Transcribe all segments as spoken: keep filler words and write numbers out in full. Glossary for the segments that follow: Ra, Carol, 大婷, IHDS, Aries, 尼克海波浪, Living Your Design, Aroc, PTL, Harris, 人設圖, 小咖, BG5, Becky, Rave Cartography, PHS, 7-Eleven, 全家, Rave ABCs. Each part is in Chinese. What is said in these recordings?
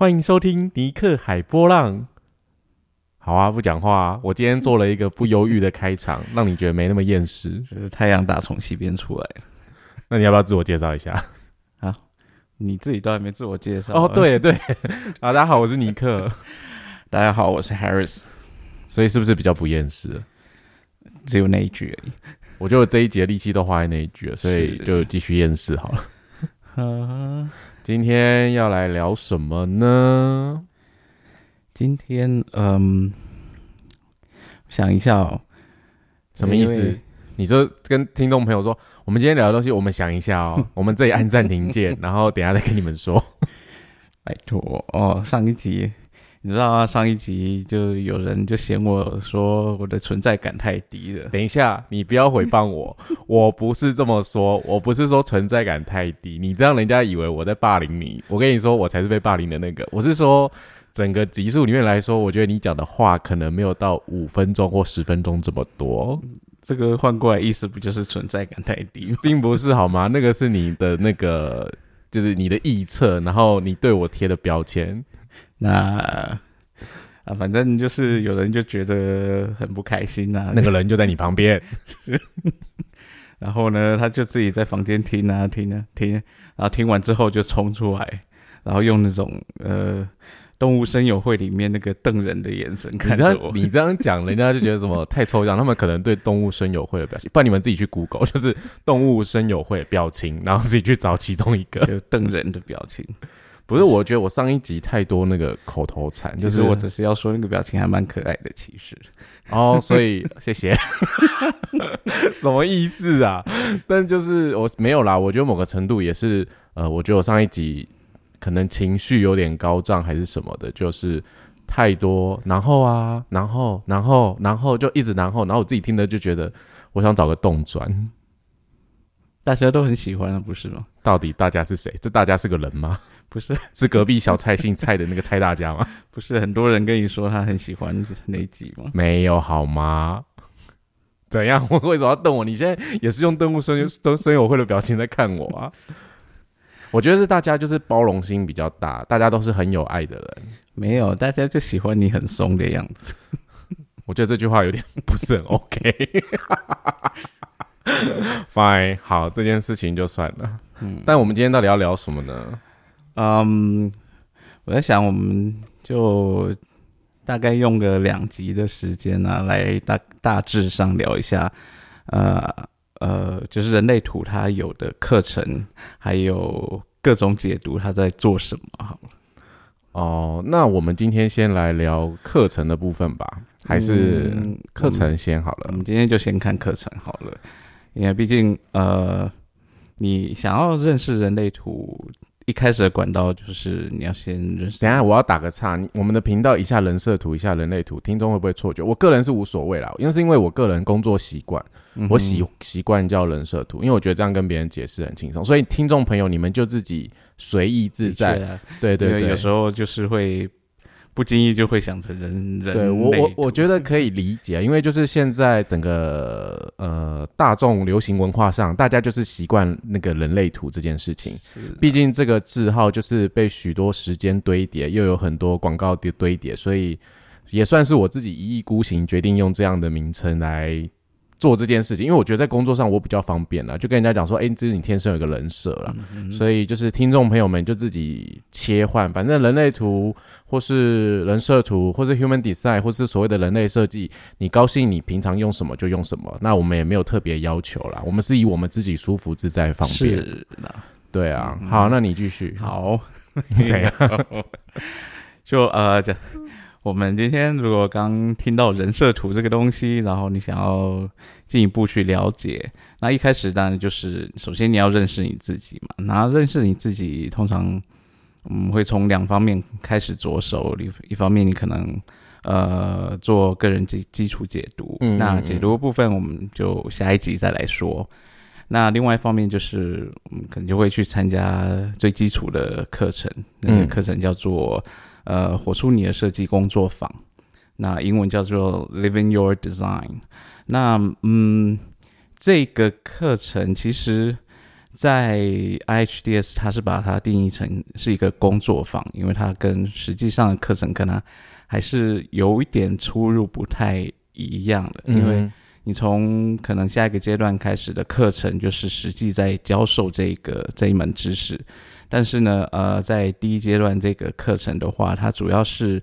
欢迎收听尼克海波浪。好啊，不讲话啊，我今天做了一个不忧郁的开场，让你觉得没那么厌世。就是太阳打从西边出来了。那你要不要自我介绍一下啊？你自己都还没自我介绍哦。对对啊，大家好，我是尼克。大家好，我是 Harris。所以是不是比较不厌世？只有那一句而已。我觉得我这一集的力气都花在那一句了，所以就继续厌世好了。啊今天要来聊什么呢？今天，嗯，想一下哦，什么意思？你就跟听众朋友说，我们今天聊的东西，我们想一下哦，我们这里按暂停键，然后等一下再跟你们说。拜托哦，上一集你知道啊，上一集就有人就嫌我说我的存在感太低了。等一下，你不要诽谤我，我不是这么说，我不是说存在感太低，你这样人家以为我在霸凌你。我跟你说，我才是被霸凌的那个。我是说。整个集数里面来说，我觉得你讲的话可能没有到五分钟或十分钟这么多。这个换过来意思不就是存在感太低吗？并不是好吗？那个是你的那个，就是你的臆测，然后你对我贴的标签。那啊，反正就是有人就觉得很不开心啊。那个人就在你旁边，然后呢，他就自己在房间听啊听啊听，然后听完之后就冲出来，然后用那种呃。动物声友会里面那个瞪人的眼神看着我，你这样讲，人家就觉得什么太抽象。他们可能对动物声友会的表情，不然你们自己去 Google， 就是动物声友会的表情，然后自己去找其中一个，就瞪人的表情。不是，我觉得我上一集太多那个口头禅，就是我只是要说那个表情还蛮可爱的，其实。哦，所以谢谢。什么意思啊？但就是我没有啦，我觉得某个程度也是，呃，我觉得我上一集。可能情绪有点高涨还是什么的，就是太多然后啊然后然后然后就一直然后然后我自己听的就觉得我想找个洞钻。大家都很喜欢啊，不是吗？到底大家是谁？这大家是个人吗？不是，是隔壁小蔡姓蔡的那个蔡大家吗？不是很多人跟你说他很喜欢那一集吗？没有好吗？怎样？我为什么要瞪我？你现在也是用动物声友会的表情在看我啊。我觉得是大家就是包容心比较大，大家都是很有爱的人。没有，大家就喜欢你很松的样子。我觉得这句话有点不是很 OK。Fine， 好，这件事情就算了。嗯，但我们今天到底要聊什么呢？嗯，我在想，我们就大概用个两集的时间啊，来大大致上聊一下，呃。呃，就是人类图它有的课程，还有各种解读，它在做什么？好了，哦，那我们今天先来聊课程的部分吧，还是课程先好了？嗯、我们今天就先看课程好了，因为毕竟呃，你想要认识人类图，一开始的管道就是你要先认识。等一下我要打个岔，我们的频道一下人设图，一下人类图，听众会不会错觉？我个人是无所谓啦，因为是因为我个人工作习惯。我习习惯叫人设图，因为我觉得这样跟别人解释很轻松，所以听众朋友你们就自己随意自在。啊、对对对，有时候就是会不经意就会想成人人。对我我我觉得可以理解，因为就是现在整个呃大众流行文化上，大家就是习惯那个人类图这件事情。毕竟这个字号就是被许多时间堆叠，又有很多广告的堆叠，所以也算是我自己一意孤行决定用这样的名称来。做这件事情，因为我觉得在工作上我比较方便啦，就跟人家讲说，哎、欸，这是你天生有个人设啦、嗯嗯，所以就是听众朋友们就自己切换，反正人类图或是人设图，或是 human design， 或是所谓的人类设计，你高兴你平常用什么就用什么，那我们也没有特别要求啦，我们是以我们自己舒服自在方便。是的，对啊，嗯、好，那你继续。好，怎样？就呃讲。我们今天如果刚听到人设图这个东西，然后你想要进一步去了解，那一开始当然就是首先你要认识你自己嘛。那认识你自己，通常我们会从两方面开始着手，一方面你可能呃做个人基础解读，嗯嗯嗯那解读的部分我们就下一集再来说。那另外一方面就是我们可能就会去参加最基础的课程，那个课程叫做。呃，活出你的设计工作坊，那英文叫做 Living Your Design。那嗯，这个课程其实在 I H D S 它是把它定义成是一个工作坊，因为它跟实际上的课程跟它还是有一点出入不太一样的，因为你从可能下一个阶段开始的课程就是实际在教授这个这一门知识，但是呢呃，在第一阶段这个课程的话，它主要是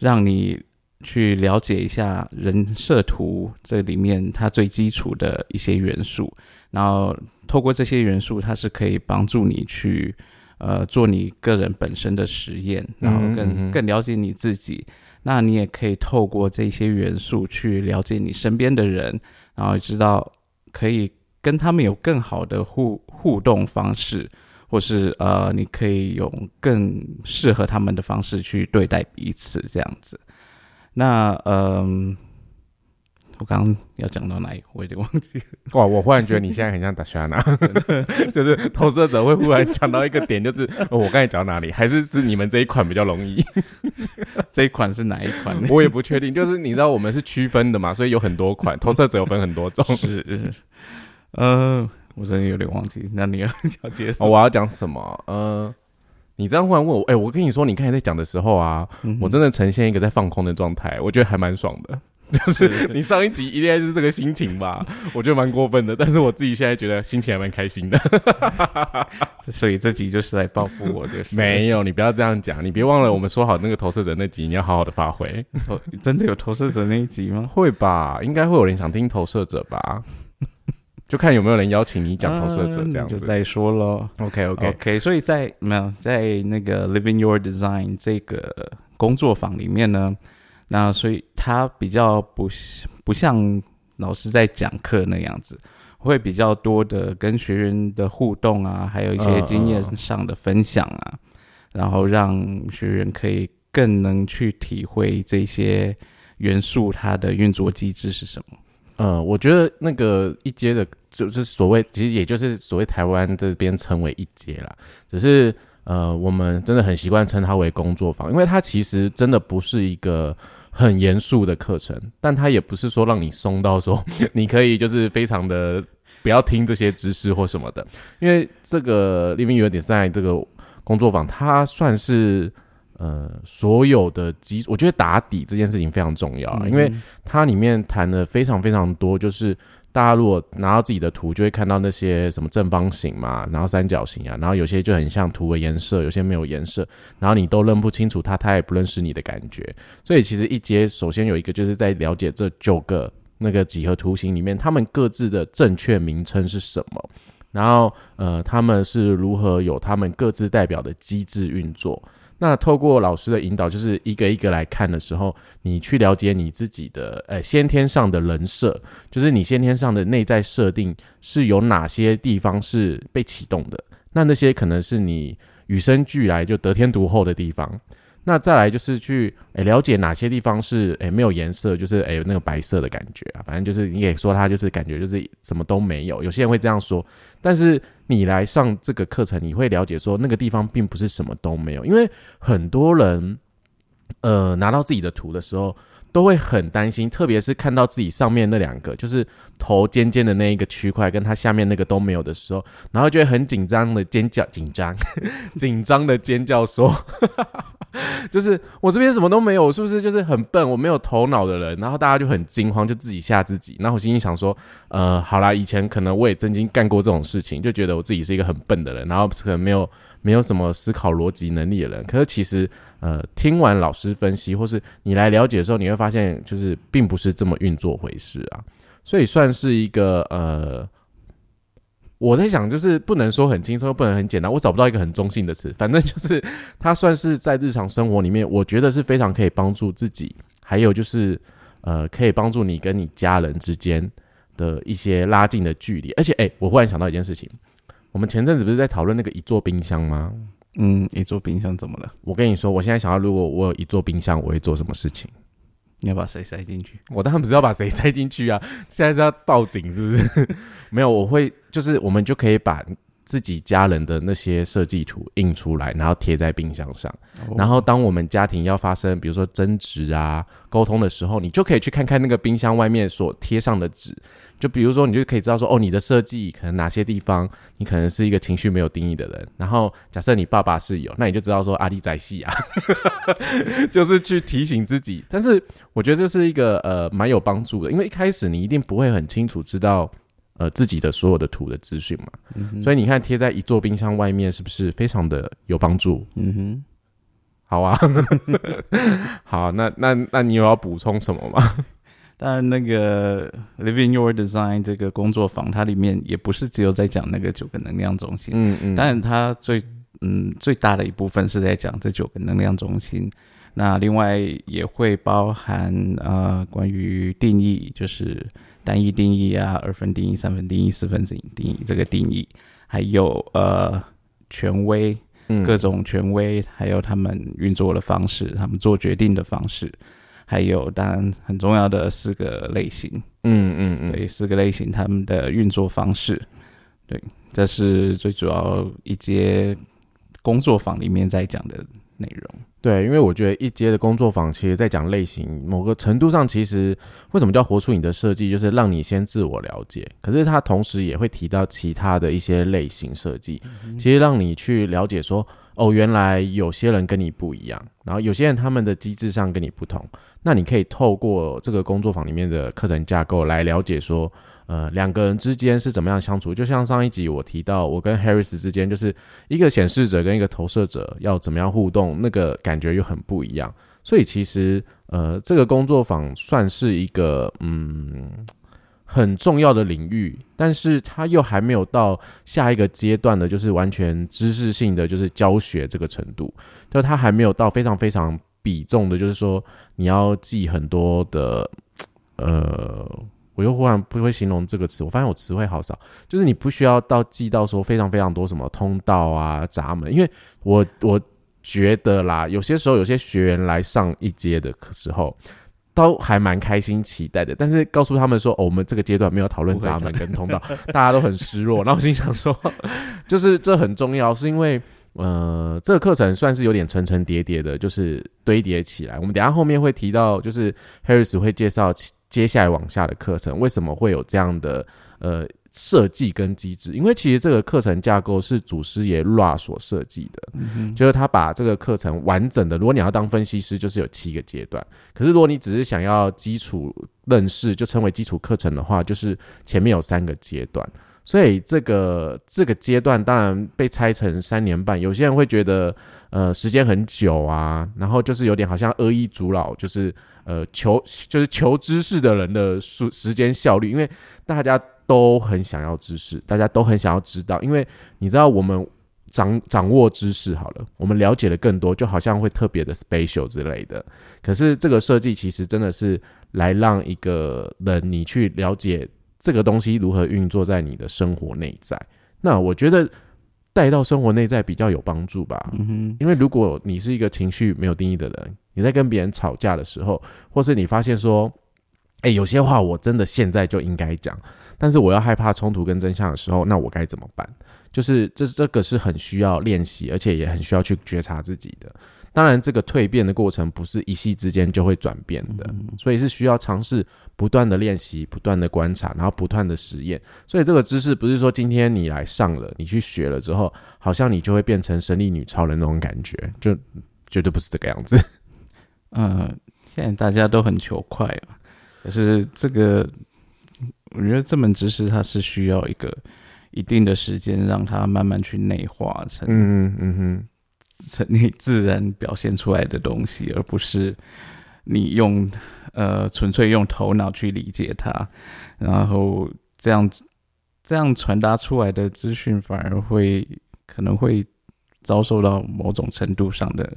让你去了解一下人设图这里面它最基础的一些元素，然后透过这些元素它是可以帮助你去呃做你个人本身的实验，然后 更,、嗯嗯嗯、更了解你自己，那你也可以透过这些元素去了解你身边的人，然后知道可以跟他们有更好的 互, 互动方式，或是呃你可以用更适合他们的方式去对待彼此这样子。那嗯、呃，我刚刚要讲到哪里，我有点忘记了。哇，我忽然觉得你现在很像达莎娜，就是投射者会忽然讲到一个点，就是、哦、我刚才讲到哪里，还是是你们这一款比较容易？这一款是哪一款？我也不确定。就是你知道我们是区分的嘛，所以有很多款，投射者有分很多种。是，呃，我真的有点忘记。那你要讲解什么、哦？我要讲什么？呃。你这样忽然问我，哎、欸，我跟你说，你刚才在讲的时候啊、嗯，我真的呈现一个在放空的状态，我觉得还蛮爽的。就是你上一集应该是这个心情吧，我觉得蛮过分的，但是我自己现在觉得心情还蛮开心的。所以这集就是来报复我，就是没有，你不要这样讲，你别忘了我们说好那个投射者那集，你要好好的发挥。真的有投射者那一集吗？会吧，应该会有人想听投射者吧。就看有没有人邀请你讲投射者这样子、啊、就再说咯。 OK OK OK， 所以在没有在那个 Living Your Design 这个工作坊里面呢，那所以它比较 不, 不像老师在讲课那样子，会比较多的跟学员的互动啊，还有一些经验上的分享啊、呃、然后让学员可以更能去体会这些元素它的运作机制是什么。呃，我觉得那个一阶的，就是所谓，其实也就是所谓台湾这边称为一阶啦。只是呃，我们真的很习惯称它为工作坊，因为它其实真的不是一个很严肃的课程，但它也不是说让你松到说你可以就是非常的不要听这些知识或什么的。因为这个 Living Your Design 这个工作坊，它算是。呃，所有的基，我觉得打底这件事情非常重要、啊嗯、因为它里面谈了非常非常多，就是大家如果拿到自己的图，就会看到那些什么正方形嘛，然后三角形啊，然后有些就很像图的颜色，有些没有颜色，然后你都认不清楚它，它也不认识你的感觉。所以其实一节首先有一个就是在了解这九个那个几何图形里面，他们各自的正确名称是什么，然后呃，他们是如何有他们各自代表的机制运作。那透过老师的引导，就是一个一个来看的时候，你去了解你自己的、欸、先天上的人设，就是你先天上的内在设定是有哪些地方是被启动的，那那些可能是你与生俱来就得天独厚的地方。那再来就是去、欸、了解哪些地方是、欸、没有颜色，就是、欸、那个白色的感觉、啊、反正就是你也说它就是感觉就是什么都没有，有些人会这样说。但是你来上这个课程，你会了解说那个地方并不是什么都没有，因为很多人呃拿到自己的图的时候都会很担心，特别是看到自己上面那两个就是头尖尖的那一个区块跟它下面那个都没有的时候，然后就会很紧张的尖叫，紧张紧张的尖叫说就是我这边什么都没有，我是不是就是很笨，我没有头脑的人。然后大家就很惊慌，就自己吓自己。然后我心里想说呃好啦，以前可能我也曾经干过这种事情，就觉得我自己是一个很笨的人，然后可能没有没有什么思考逻辑能力的人。可是其实呃，听完老师分析或是你来了解的时候，你会发现就是并不是这么运作回事啊。所以算是一个呃，我在想就是不能说很轻松，不能很简单，我找不到一个很中性的词，反正就是它算是在日常生活里面，我觉得是非常可以帮助自己，还有就是呃，可以帮助你跟你家人之间的一些拉近的距离。而且哎、欸，我忽然想到一件事情，我们前阵子不是在讨论那个一座冰箱吗？嗯，一座冰箱怎么了？我跟你说，我现在想到如果我有一座冰箱，我会做什么事情？你要把谁塞进去？我当然不是要把谁塞进去啊，现在是要报警是不是？没有，我会就是我们就可以把自己家人的那些设计图印出来，然后贴在冰箱上、哦、然后当我们家庭要发生比如说争执啊沟通的时候，你就可以去看看那个冰箱外面所贴上的纸，就比如说你就可以知道说，哦，你的设计可能哪些地方你可能是一个情绪没有定义的人，然后假设你爸爸是有，那你就知道说阿里仔戏啊就是去提醒自己。但是我觉得这是一个呃蛮有帮助的，因为一开始你一定不会很清楚知道呃自己的所有的图的资讯嘛、嗯、所以你看贴在一座冰箱外面是不是非常的有帮助？嗯哼，好啊好，那那那你有要补充什么吗？但那个 Living Your Design 这个工作坊，它里面也不是只有在讲那个九个能量中心，嗯嗯，当然它最嗯最大的一部分是在讲这九个能量中心，那另外也会包含呃关于定义，就是单一定义啊、二分定义、三分定义、四分定义这个定义，还有呃权威，各种权威，还有他们运作的方式，他们做决定的方式。还有当然很重要的四个类型，嗯嗯嗯，对，四个类型他们的运作方式，对，这是最主要一阶工作坊里面在讲的内容。对，因为我觉得一阶的工作坊其实在讲类型，某个程度上其实为什么叫活出你的设计，就是让你先自我了解，可是它同时也会提到其他的一些类型设计、嗯、其实让你去了解说，哦，原来有些人跟你不一样，然后有些人他们的机制上跟你不同，那你可以透过这个工作坊里面的课程架构来了解说，呃，两个人之间是怎么样相处。就像上一集我提到我跟 Harris 之间，就是一个显示者跟一个投射者要怎么样互动，那个感觉又很不一样。所以其实呃，这个工作坊算是一个嗯很重要的领域，但是它又还没有到下一个阶段的，就是完全知识性的就是教学这个程度，就它还没有到非常非常比重的，就是说你要记很多的呃，我又忽然不会形容这个词，我发现我词汇好少，就是你不需要到记到说非常非常多什么通道啊闸门，因为我我觉得啦，有些时候有些学员来上一阶的时候都还蛮开心期待的，但是告诉他们说、哦、我们这个阶段没有讨论闸门跟通道大家都很失落然后我心想说就是这很重要，是因为呃，这个课程算是有点层层叠叠的，就是堆叠起来，我们等一下后面会提到，就是 Harris 会介绍接下来往下的课程为什么会有这样的呃设计跟机制，因为其实这个课程架构是祖师爷 Ra 所设计的、嗯、就是他把这个课程完整的，如果你要当分析师就是有七个阶段，可是如果你只是想要基础认识就称为基础课程的话，就是前面有三个阶段，所以这个这个阶段当然被拆成三年半，有些人会觉得呃时间很久啊，然后就是有点好像阿谀阻扰，就是呃求就是求知识的人的时间效率，因为大家都很想要知识，大家都很想要知道，因为你知道我们 掌, 掌握知识好了，我们了解的更多，就好像会特别的 special 之类的，可是这个设计其实真的是来让一个人你去了解这个东西如何运作在你的生活内在，那我觉得带到生活内在比较有帮助吧、嗯哼，因为如果你是一个情绪没有定义的人，你在跟别人吵架的时候，或是你发现说哎、欸，有些话我真的现在就应该讲，但是我要害怕冲突跟真相的时候，那我该怎么办？就是这这个是很需要练习，而且也很需要去觉察自己的。当然，这个蜕变的过程不是一夕之间就会转变的，所以是需要尝试不断的练习、不断的观察，然后不断的实验。所以这个知识不是说今天你来上了、你去学了之后，好像你就会变成神力女超人那种感觉，就绝对不是这个样子。呃，现在大家都很求快啊。可是这个我觉得这门知识它是需要一个一定的时间让它慢慢去内化成嗯嗯嗯成你自然表现出来的东西，而不是你用呃纯粹用头脑去理解它，然后这样这样传达出来的资讯反而会可能会遭受到某种程度上的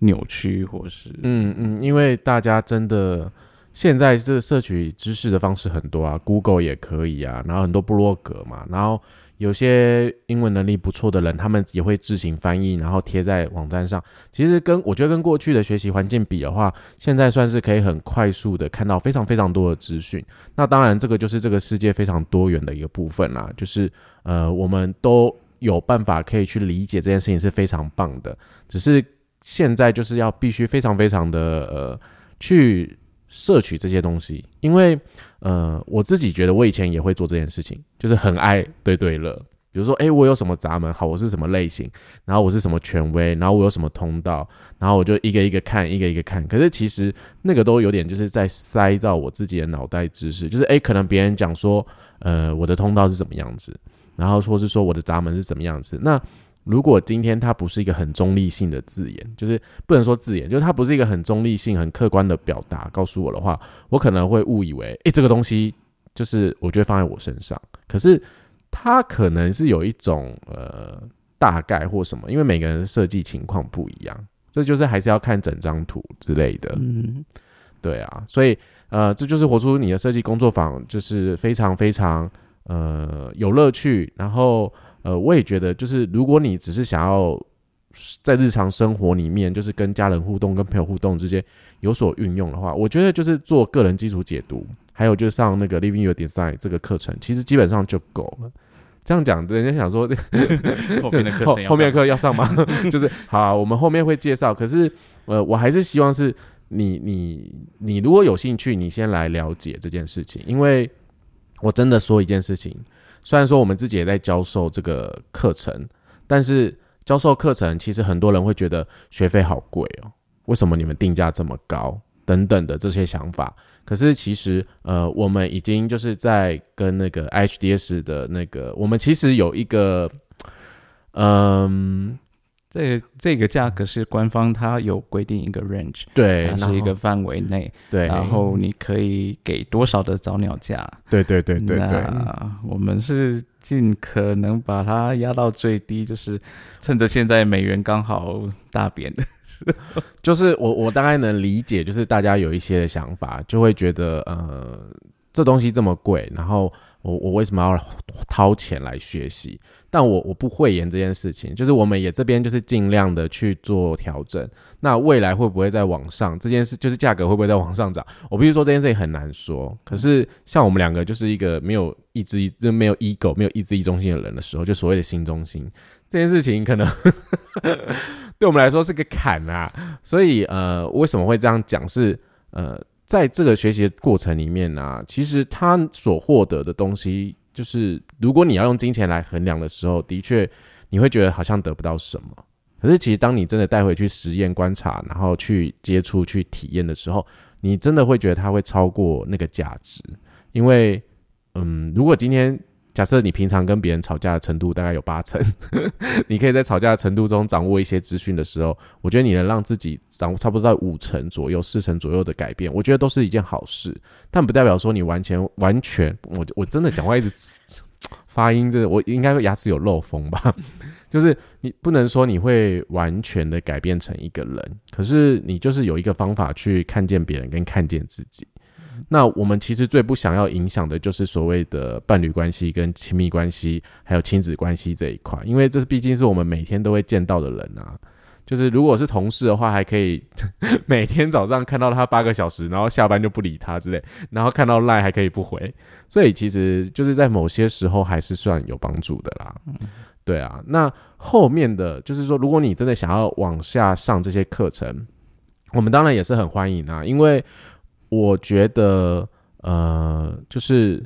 扭曲，或是嗯嗯因为大家真的现在这个摄取知识的方式很多啊 Google 也可以啊，然后很多部落格嘛，然后有些英文能力不错的人他们也会自行翻译然后贴在网站上，其实跟我觉得跟过去的学习环境比的话，现在算是可以很快速的看到非常非常多的资讯，那当然这个就是这个世界非常多元的一个部分啦，就是呃我们都有办法可以去理解这件事情是非常棒的，只是现在就是要必须非常非常的呃去摄取这些东西，因为呃我自己觉得我以前也会做这件事情，就是很爱对对乐，比如说诶我有什么闸门，好我是什么类型，然后我是什么权威，然后我有什么通道，然后我就一个一个看一个一个看，可是其实那个都有点就是在塞到我自己的脑袋知识，就是诶可能别人讲说呃我的通道是怎么样子，然后或是说我的闸门是怎么样子，那如果今天它不是一个很中立性的字眼，就是不能说字眼，就是它不是一个很中立性很客观的表达告诉我的话，我可能会误以为诶这个东西就是我就会放在我身上，可是它可能是有一种呃大概或什么，因为每个人设计情况不一样，这就是还是要看整张图之类的。嗯，对啊，所以呃这就是活出你的设计工作坊，就是非常非常呃有乐趣，然后呃我也觉得就是如果你只是想要在日常生活里面就是跟家人互动跟朋友互动之间有所运用的话，我觉得就是做个人基础解读，还有就是上那个 Living Your Design 这个课程其实基本上就够了。这样讲人家想说后面的课后面的课要上吗就是好、啊、我们后面会介绍，可是、呃、我还是希望是你你你如果有兴趣你先来了解这件事情，因为我真的说一件事情，虽然说我们自己也在教授这个课程，但是教授课程其实很多人会觉得学费好贵哦，为什么你们定价这么高等等的这些想法，可是其实呃，我们已经就是在跟那个 I H D S 的那个，我们其实有一个嗯、呃，这这个价格是官方它有规定一个 range， 对，它是一个范围内，对，然后你可以给多少的早鸟价，对对对对对，那我们是尽可能把它压到最低，就是趁着现在美元刚好大贬的就是我我大概能理解，就是大家有一些想法就会觉得呃这东西这么贵，然后我我为什么要掏钱来学习，但我我不讳言这件事情，就是我们也这边就是尽量的去做调整，那未来会不会再往上这件事，就是价格会不会再往上涨，我必须说这件事情很难说，可是像我们两个就是一个没有意志就没有 ego 没有意志一中心的人的时候，就所谓的新中心这件事情可能对我们来说是个坎啊，所以呃为什么会这样讲，是呃在这个学习的过程里面啊，其实他所获得的东西，就是如果你要用金钱来衡量的时候，的确你会觉得好像得不到什么，可是其实当你真的带回去实验观察，然后去接触去体验的时候，你真的会觉得它会超过那个价值，因为嗯，如果今天假设你平常跟别人吵架的程度大概有八成你可以在吵架的程度中掌握一些资讯的时候，我觉得你能让自己掌握差不多在五成左右四成左右的改变，我觉得都是一件好事，但不代表说你完全完全 我, 我真的讲话一直发音这我应该牙齿有漏风吧就是你不能说你会完全的改变成一个人，可是你就是有一个方法去看见别人跟看见自己，那我们其实最不想要影响的就是所谓的伴侣关系跟亲密关系还有亲子关系这一块，因为这毕竟是我们每天都会见到的人啊，就是如果是同事的话还可以每天早上看到他八个小时，然后下班就不理他之类，然后看到 LINE 还可以不回，所以其实就是在某些时候还是算有帮助的啦、嗯、对啊，那后面的就是说如果你真的想要往下上这些课程，我们当然也是很欢迎啊，因为我觉得呃就是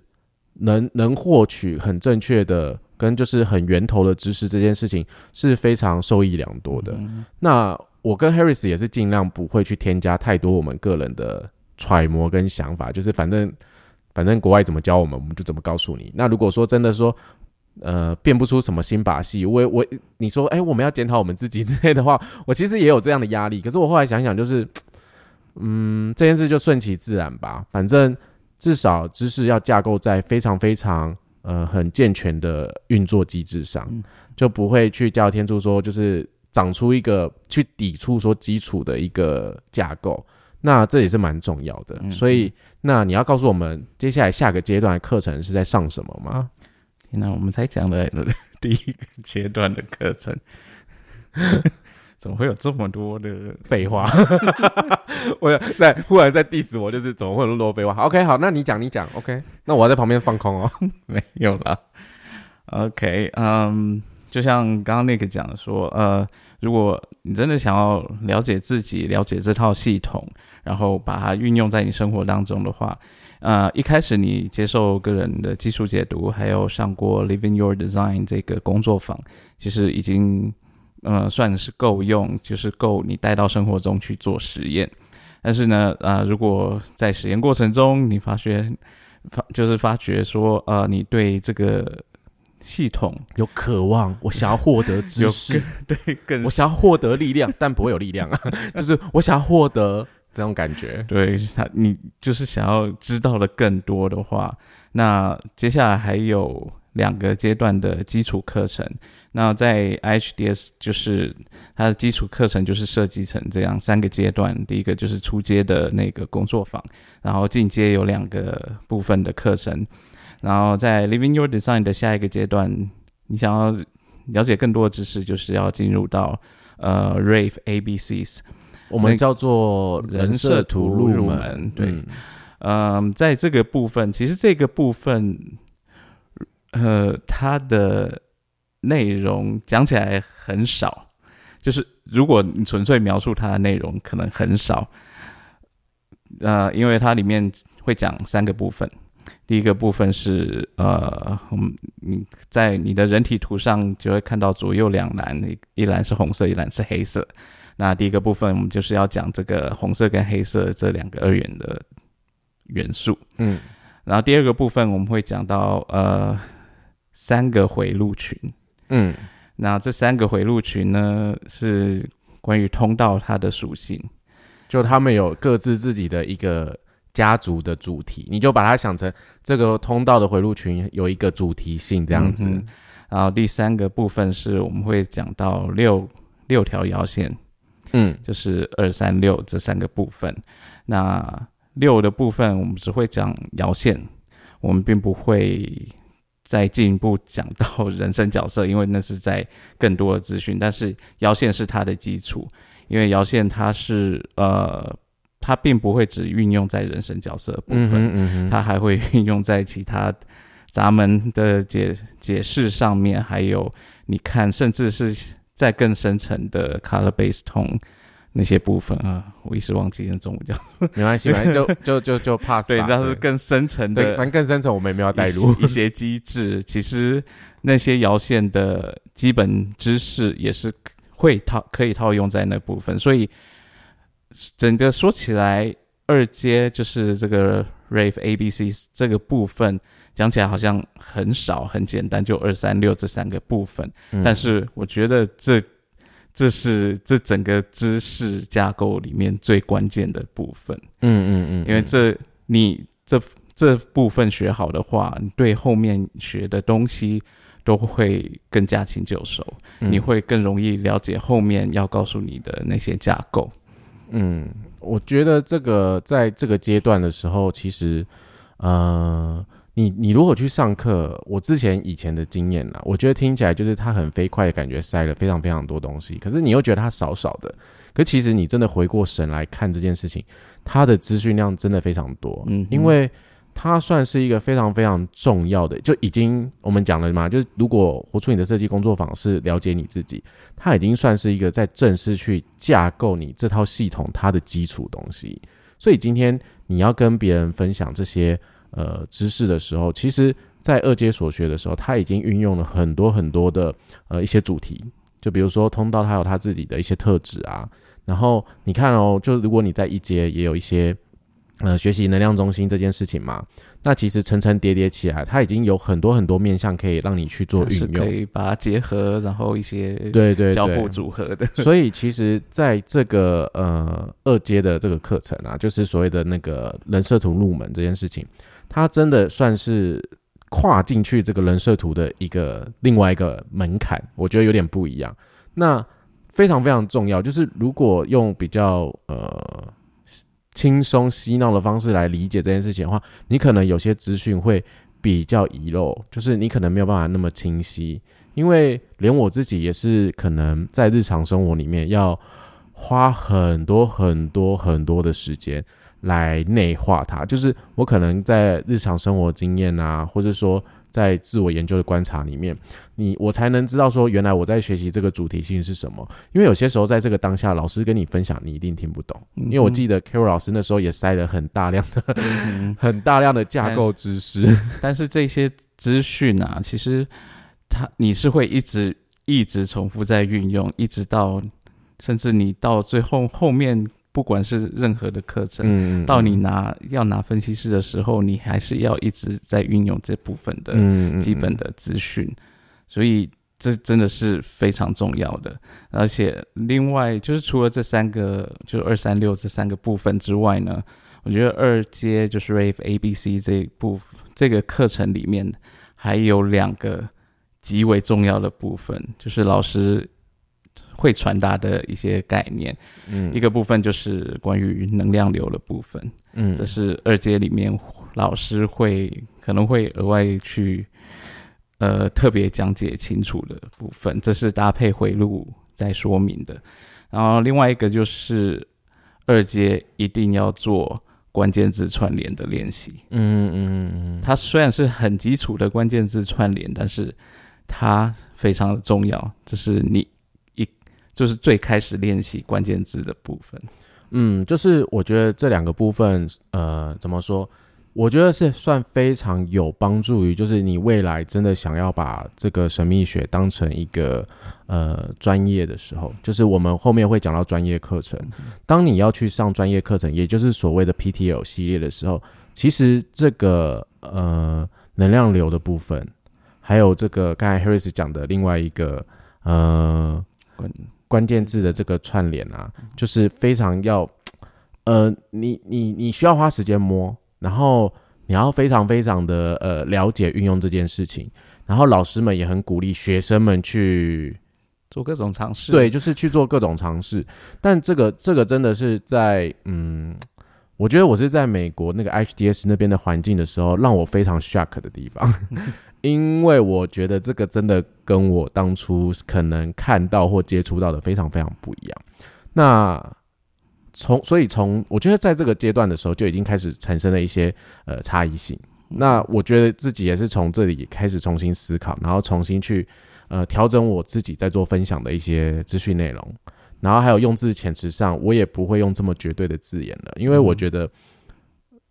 能能获取很正确的跟就是很源头的知识这件事情是非常受益良多的、嗯、那我跟 Harris 也是尽量不会去添加太多我们个人的揣摩跟想法，就是反正反正国外怎么教我们我们就怎么告诉你，那如果说真的说呃变不出什么新把戏，我我你说哎、欸、我们要检讨我们自己之类的话，我其实也有这样的压力，可是我后来想想就是嗯，这件事就顺其自然吧，反正至少知识要架构在非常非常呃很健全的运作机制上、嗯、就不会去加添注说就是长出一个去抵触说基础的一个架构，那这也是蛮重要的、嗯、所以那你要告诉我们接下来下个阶段的课程是在上什么吗？天哪，我们才讲的第一个阶段的课程怎么会有这么多的废话我在忽然在 diss 我，就是怎么会有那么多废话。 OK 好，那你讲你讲 OK， 那我在旁边放空哦没有啦 OK 嗯、um, 就像刚刚那个讲说，呃，如果你真的想要了解自己，了解这套系统，然后把它运用在你生活当中的话，呃，一开始你接受个人的技术解读，还有上过 Living Your Design 这个工作坊，其实已经呃算是够用，就是够你带到生活中去做实验。但是呢，呃，如果在实验过程中你发觉发就是发觉说，呃，你对这个系统有渴望，我想要获得知识，对，更我想要获得力量，但不会有力量啊，就是我想要获得这种感觉。对，他你就是想要知道的更多的话，那接下来还有两个阶段的基础课程。那在 I H D S 就是它的基础课程就是设计成这样三个阶段，第一个就是初阶的那个工作坊，然后进阶有两个部分的课程，然后在 Living Your Design 的下一个阶段，你想要了解更多的知识，就是要进入到呃 Rave A B Cs， 我们叫做人设图入门。对，嗯、呃，在这个部分，其实这个部分。呃，它的内容讲起来很少，就是如果你纯粹描述它的内容，可能很少。呃，因为它里面会讲三个部分，第一个部分是呃，你在你的人体图上就会看到左右两栏，一栏是红色，一栏是黑色。那第一个部分我们就是要讲这个红色跟黑色这两个二元的元素。嗯，然后第二个部分我们会讲到呃。三个回路群，嗯，那这三个回路群呢是关于通道它的属性，就他们有各自自己的一个家族的主题，你就把它想成这个通道的回路群有一个主题性这样子。嗯、然后第三个部分是我们会讲到六六条爻线，嗯，就是二三六这三个部分。那六的部分我们只会讲爻线，我们并不会。再进一步讲到人生角色，因为那是在更多的资讯，但是爻线是它的基础，因为爻线它是呃，它并不会只运用在人生角色的部分，嗯嗯嗯它还会运用在其他咱们的解解释上面，还有你看，甚至是在更深层的 color based tone。那些部分啊，我一时忘记那中午叫没关系，反正就就就就 pass 吧。对，那是更深层的，对，反正更深层我们也没有带入一些机制。其实那些爻线的基本知识也是会套可以套用在那部分，所以整个说起来，二阶就是这个 Rave A B C 这个部分讲起来好像很少很简单，就二三六这三个部分，嗯、但是我觉得这。这是这整个知识架构里面最关键的部分。嗯嗯嗯，因为这你这这部分学好的话，你对后面学的东西都会更加轻就熟，嗯、你会更容易了解后面要告诉你的那些架构。嗯，我觉得这个在这个阶段的时候，其实，呃。你你如果去上课，我之前以前的经验啦，我觉得听起来就是它很飞快的感觉，塞了非常非常多东西，可是你又觉得它少少的，可其实你真的回过神来看这件事情，它的资讯量真的非常多，嗯，因为它算是一个非常非常重要的，就已经我们讲了嘛，就是如果活出你的设计工作坊是了解你自己，它已经算是一个在正式去架构你这套系统它的基础东西，所以今天你要跟别人分享这些。呃，知识的时候，其实在二阶所学的时候，他已经运用了很多很多的呃一些主题，就比如说通道他有他自己的一些特质啊，然后你看哦，就如果你在一阶也有一些呃学习能量中心这件事情嘛，那其实层层叠叠起来，它已经有很多很多面向可以让你去做运用，是可以把它结合，然后一些对对交互组合的。对对对所以其实在这个呃二阶的这个课程啊，就是所谓的那个人设图入门这件事情。它真的算是跨进去这个人设图的一个另外一个门槛，我觉得有点不一样。那非常非常重要，就是如果用比较呃轻松嬉闹的方式来理解这件事情的话，你可能有些资讯会比较遗漏，就是你可能没有办法那么清晰，因为连我自己也是可能在日常生活里面要花很多很多很多的时间。来内化它，就是我可能在日常生活经验啊，或者说在自我研究的观察里面，你我才能知道说原来我在学习这个主题性是什么。因为有些时候在这个当下老师跟你分享你一定听不懂，因为我记得 Carol 老师那时候也塞了很大量的、嗯、很大量的架构知识，但 是, 但是这些资讯啊其实它你是会一直一直重复在运用，一直到甚至你到最后后面不管是任何的课程、嗯、到你拿要拿分析师的时候，你还是要一直在运用这部分的基本的资讯、嗯、所以这真的是非常重要的。而且另外就是除了这三个就是二三六这三个部分之外呢，我觉得二阶就是 Rave A B C 这一部这个课程里面还有两个极为重要的部分，就是老师会传达的一些概念、嗯、一个部分就是关于能量流的部分、嗯、这是二阶里面老师会可能会额外去呃特别讲解清楚的部分，这是搭配回路在说明的。然后另外一个就是二阶一定要做关键字串联的练习，嗯嗯嗯，它虽然是很基础的关键字串联，但是它非常的重要，这是你就是最开始练习关键字的部分。嗯，就是我觉得这两个部分呃怎么说，我觉得是算非常有帮助于就是你未来真的想要把这个神秘学当成一个呃专业的时候，就是我们后面会讲到专业课程、嗯、当你要去上专业课程，也就是所谓的 P T L 系列的时候，其实这个呃能量流的部分还有这个刚才 Harris 讲的另外一个呃关键字的这个串联啊，就是非常要呃你你你需要花时间摸，然后你要非常非常的呃了解运用这件事情，然后老师们也很鼓励学生们去做各种尝试，对，就是去做各种尝试。但这个这个真的是在嗯我觉得我是在美国那个 I H D S 那边的环境的时候让我非常 shock 的地方因为我觉得这个真的跟我当初可能看到或接触到的非常非常不一样。那从所以从我觉得在这个阶段的时候就已经开始产生了一些呃差异性，那我觉得自己也是从这里开始重新思考，然后重新去呃调整我自己在做分享的一些资讯内容，然后还有用字遣词上我也不会用这么绝对的字眼了，因为我觉得、嗯、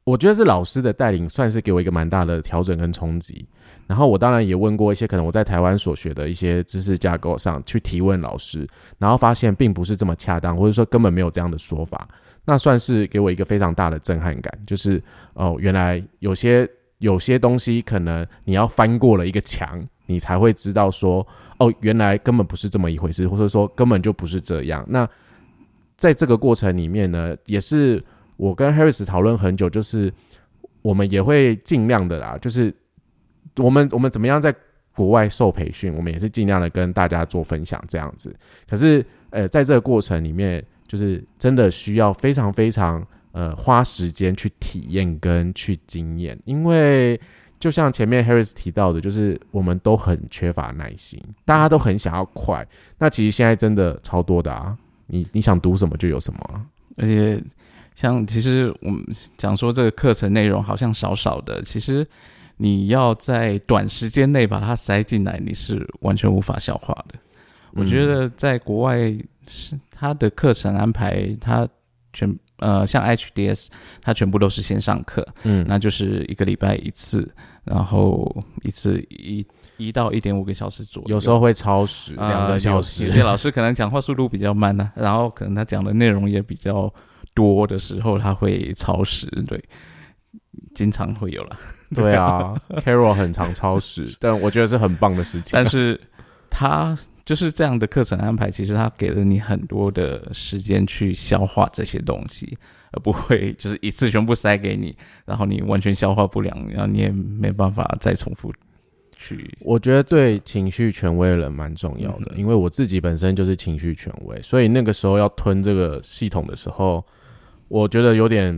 我觉得是老师的带领算是给我一个蛮大的调整跟冲击。然后我当然也问过一些可能我在台湾所学的一些知识架构上去提问老师，然后发现并不是这么恰当，或者说根本没有这样的说法，那算是给我一个非常大的震撼感，就是哦，原来有些有些东西可能你要翻过了一个墙你才会知道说哦，原来根本不是这么一回事，或者说根本就不是这样。那在这个过程里面呢，也是我跟 Harris 讨论很久，就是我们也会尽量的啦，就是我们我们怎么样在国外受培训，我们也是尽量的跟大家做分享这样子。可是呃，在这个过程里面，就是真的需要非常非常呃花时间去体验跟去经验，因为就像前面 Harris 提到的，就是我们都很缺乏耐心，大家都很想要快。那其实现在真的超多的啊，你你想读什么就有什么啊。而且像其实我们讲说这个课程内容好像少少的，其实你要在短时间内把它塞进来，你是完全无法消化的。嗯、我觉得在国外它的课程安排，它全呃像 I H D S 它全部都是线上课，嗯，那就是一个礼拜一次。然后一次一一到 一点五 个小时左右，有时候会超时两个小时、呃、有, 有些老师可能讲话速度比较慢、啊、然后可能他讲的内容也比较多的时候他会超时，对，经常会有啦，对啊Carol 很常超时但我觉得是很棒的事情、啊、但是他就是这样的课程安排，其实他给了你很多的时间去消化这些东西，而不会就是一次全部塞给你，然后你完全消化不良，然后你也没办法再重复去。我觉得对情绪权威的人蛮重要的、嗯、因为我自己本身就是情绪权威，所以那个时候要吞这个系统的时候，我觉得有点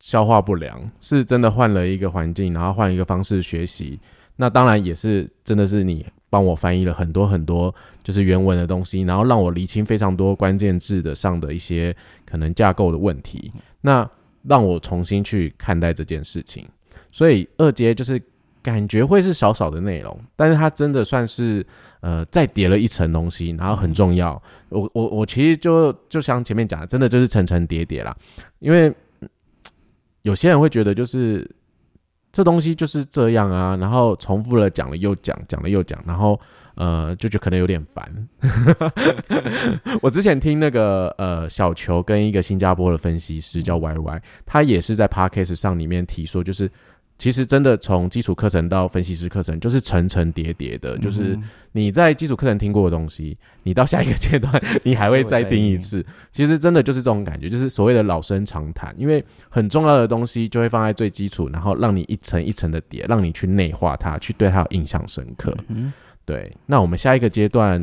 消化不良，是真的换了一个环境，然后换一个方式学习。那当然也是真的是你帮我翻译了很多很多就是原文的东西，然后让我厘清非常多关键字的上的一些可能架构的问题，那让我重新去看待这件事情。所以二阶就是感觉会是少少的内容，但是它真的算是呃再叠了一层东西，然后很重要。我我我其实就就像前面讲的，真的就是层层叠叠啦。因为有些人会觉得就是这东西就是这样啊，然后重复了讲了又讲，讲了又讲，然后呃就觉得可能有点烦。我之前听那个呃小球跟一个新加坡的分析师叫 Y Y， 他也是在 Podcast 上里面提说，就是其实真的从基础课程到分析师课程就是层层叠叠的、嗯、就是你在基础课程听过的东西，你到下一个阶段你还会再听一次，其实真的就是这种感觉，就是所谓的老生常谈，因为很重要的东西就会放在最基础，然后让你一层一层的叠，让你去内化它，去对它有印象深刻、嗯、对。那我们下一个阶段，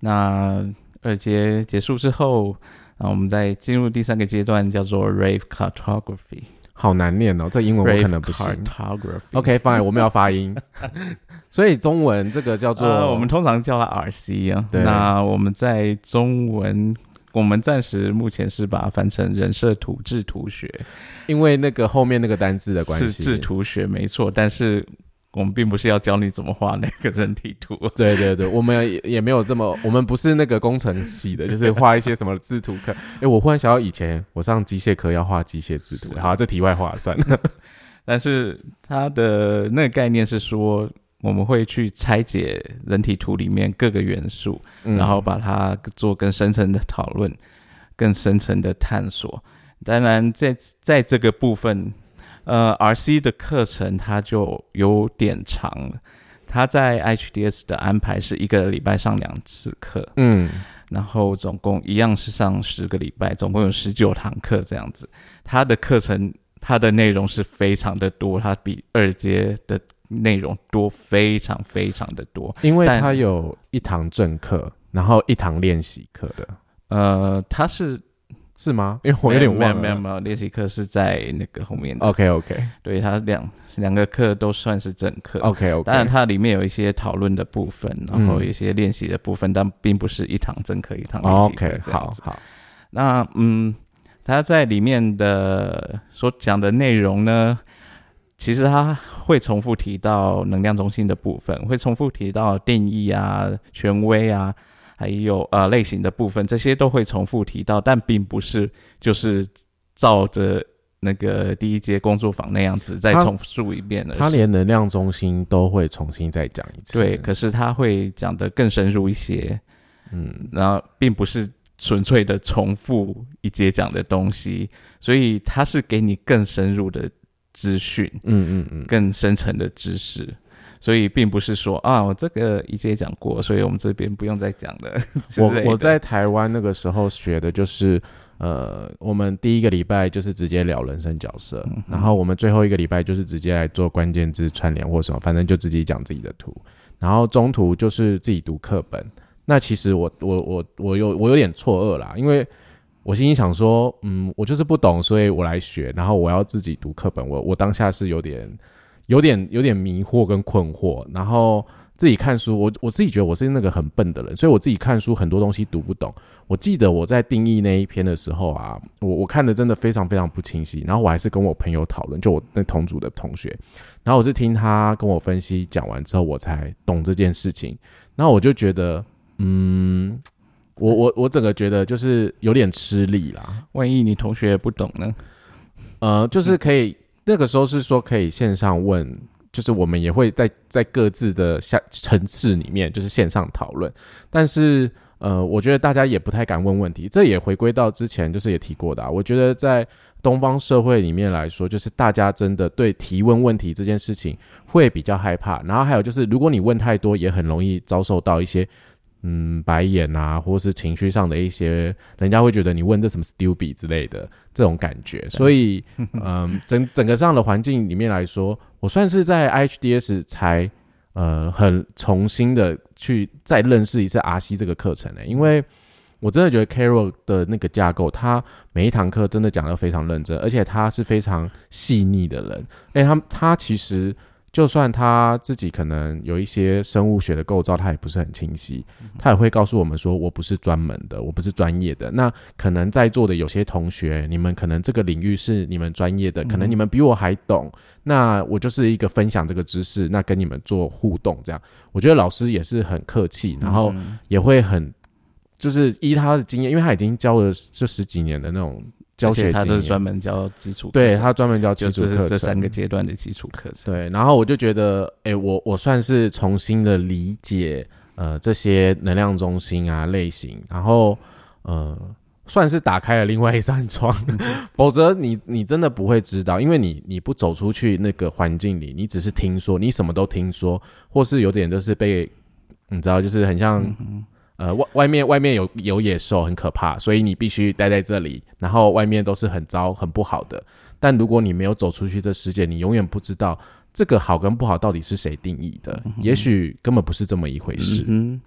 那二阶结束之后，然后我们再进入第三个阶段，叫做 Rave Cartography。好难念哦，这英文我可能不行。OK fine， 我们要发音。所以中文这个叫做、呃、我们通常叫它 R C 啊。对。那我们在中文，我们暂时目前是把它翻成人设图制图学，因为那个后面那个单字的关系是制图学没错，但是我们并不是要教你怎么画那个人体图。对对对，我们 也, 也没有这么，我们不是那个工程系的，就是画一些什么制图课。诶，我忽然想到以前我上机械课要画机械制图，好，这题外话算了。但是它的那个概念是说，我们会去拆解人体图里面各个元素、嗯、然后把它做更深层的讨论，更深层的探索。当然在在这个部分呃 R C 的课程它就有点长了，它在 I H D S 的安排是一个礼拜上两次课，嗯，然后总共一样是上十个礼拜，总共有十九堂课这样子。它的课程它的内容是非常的多，它比二阶的内容多非常非常的多，因为它有一堂正课，然后一堂练习课的。呃，它是是吗？因为我有点忘了。没有没有，练习课是在那个后面的。OK OK， 对，它两两个课都算是正课。OK OK， 当然它里面有一些讨论的部分，然后一些练习的部分、嗯，但并不是一堂正课一堂练习课这样子。OK， 好好。那嗯，它在里面的所讲的内容呢，其实它会重复提到能量中心的部分，会重复提到定义啊、权威啊。还有呃类型的部分，这些都会重复提到，但并不是就是照着那个第一阶工作坊那样子再重述一遍了。他连能量中心都会重新再讲一次。对，可是他会讲得更深入一些，嗯，然后并不是纯粹的重复一阶讲的东西，所以他是给你更深入的资讯，嗯嗯嗯，更深层的知识。所以并不是说啊，我这个一节讲过，所以我们这边不用再讲了。我我在台湾那个时候学的就是，呃，我们第一个礼拜就是直接聊人生角色，嗯、然后我们最后一个礼拜就是直接来做关键字串联或什么，反正就自己讲自己的图，然后中途就是自己读课本。那其实我我我我有我有点错愕啦，因为我心里想说，嗯，我就是不懂，所以我来学，然后我要自己读课本，我我当下是有点。有点有点迷惑跟困惑，然后自己看书，我我自己觉得我是那个很笨的人，所以我自己看书很多东西读不懂。我记得我在定义那一篇的时候啊，我我看的真的非常非常不清晰，然后我还是跟我朋友讨论，就我那同组的同学，然后我是听他跟我分析讲完之后，我才懂这件事情，然后我就觉得，嗯。我我我整个觉得就是有点吃力啦。万一你同学也不懂呢？呃，就是可以。嗯，那个时候是说可以线上问，就是我们也会在在各自的下层次里面就是线上讨论，但是呃，我觉得大家也不太敢问问题，这也回归到之前就是也提过的啊，我觉得在东方社会里面来说，就是大家真的对提问问题这件事情会比较害怕，然后还有就是如果你问太多，也很容易遭受到一些嗯，白眼啊，或是情绪上的一些，人家会觉得你问这什么 stupid 之类的这种感觉，所以嗯，整整个这样的环境里面来说，我算是在 I H D S 才呃很重新的去再认识一次 R C 这个课程、欸、因为我真的觉得 Carol 的那个架构，他每一堂课真的讲得非常认真，而且他是非常细腻的人，哎、欸，他他其实。就算他自己可能有一些生物学的构造他也不是很清晰，他也会告诉我们说我不是专门的，我不是专业的。那可能在座的有些同学你们可能这个领域是你们专业的，可能你们比我还懂，那我就是一个分享这个知识，那跟你们做互动这样。我觉得老师也是很客气，然后也会很就是依他的经验，因为他已经教了这十几年的那种教学经验，他都是专门教基础课程，对，他专门教基础课程，就是这三个阶段的基础课程。对，然后我就觉得，哎、欸，我我算是重新的理解呃这些能量中心啊类型，然后呃算是打开了另外一扇窗，否则你你真的不会知道，因为你你不走出去那个环境里，你只是听说，你什么都听说，或是有点就是被你知道，就是很像。嗯呃，外外面外面有有野兽，很可怕，所以你必须待在这里。然后外面都是很糟、很不好的。但如果你没有走出去这世界，你永远不知道这个好跟不好到底是谁定义的。嗯、也许根本不是这么一回事。嗯、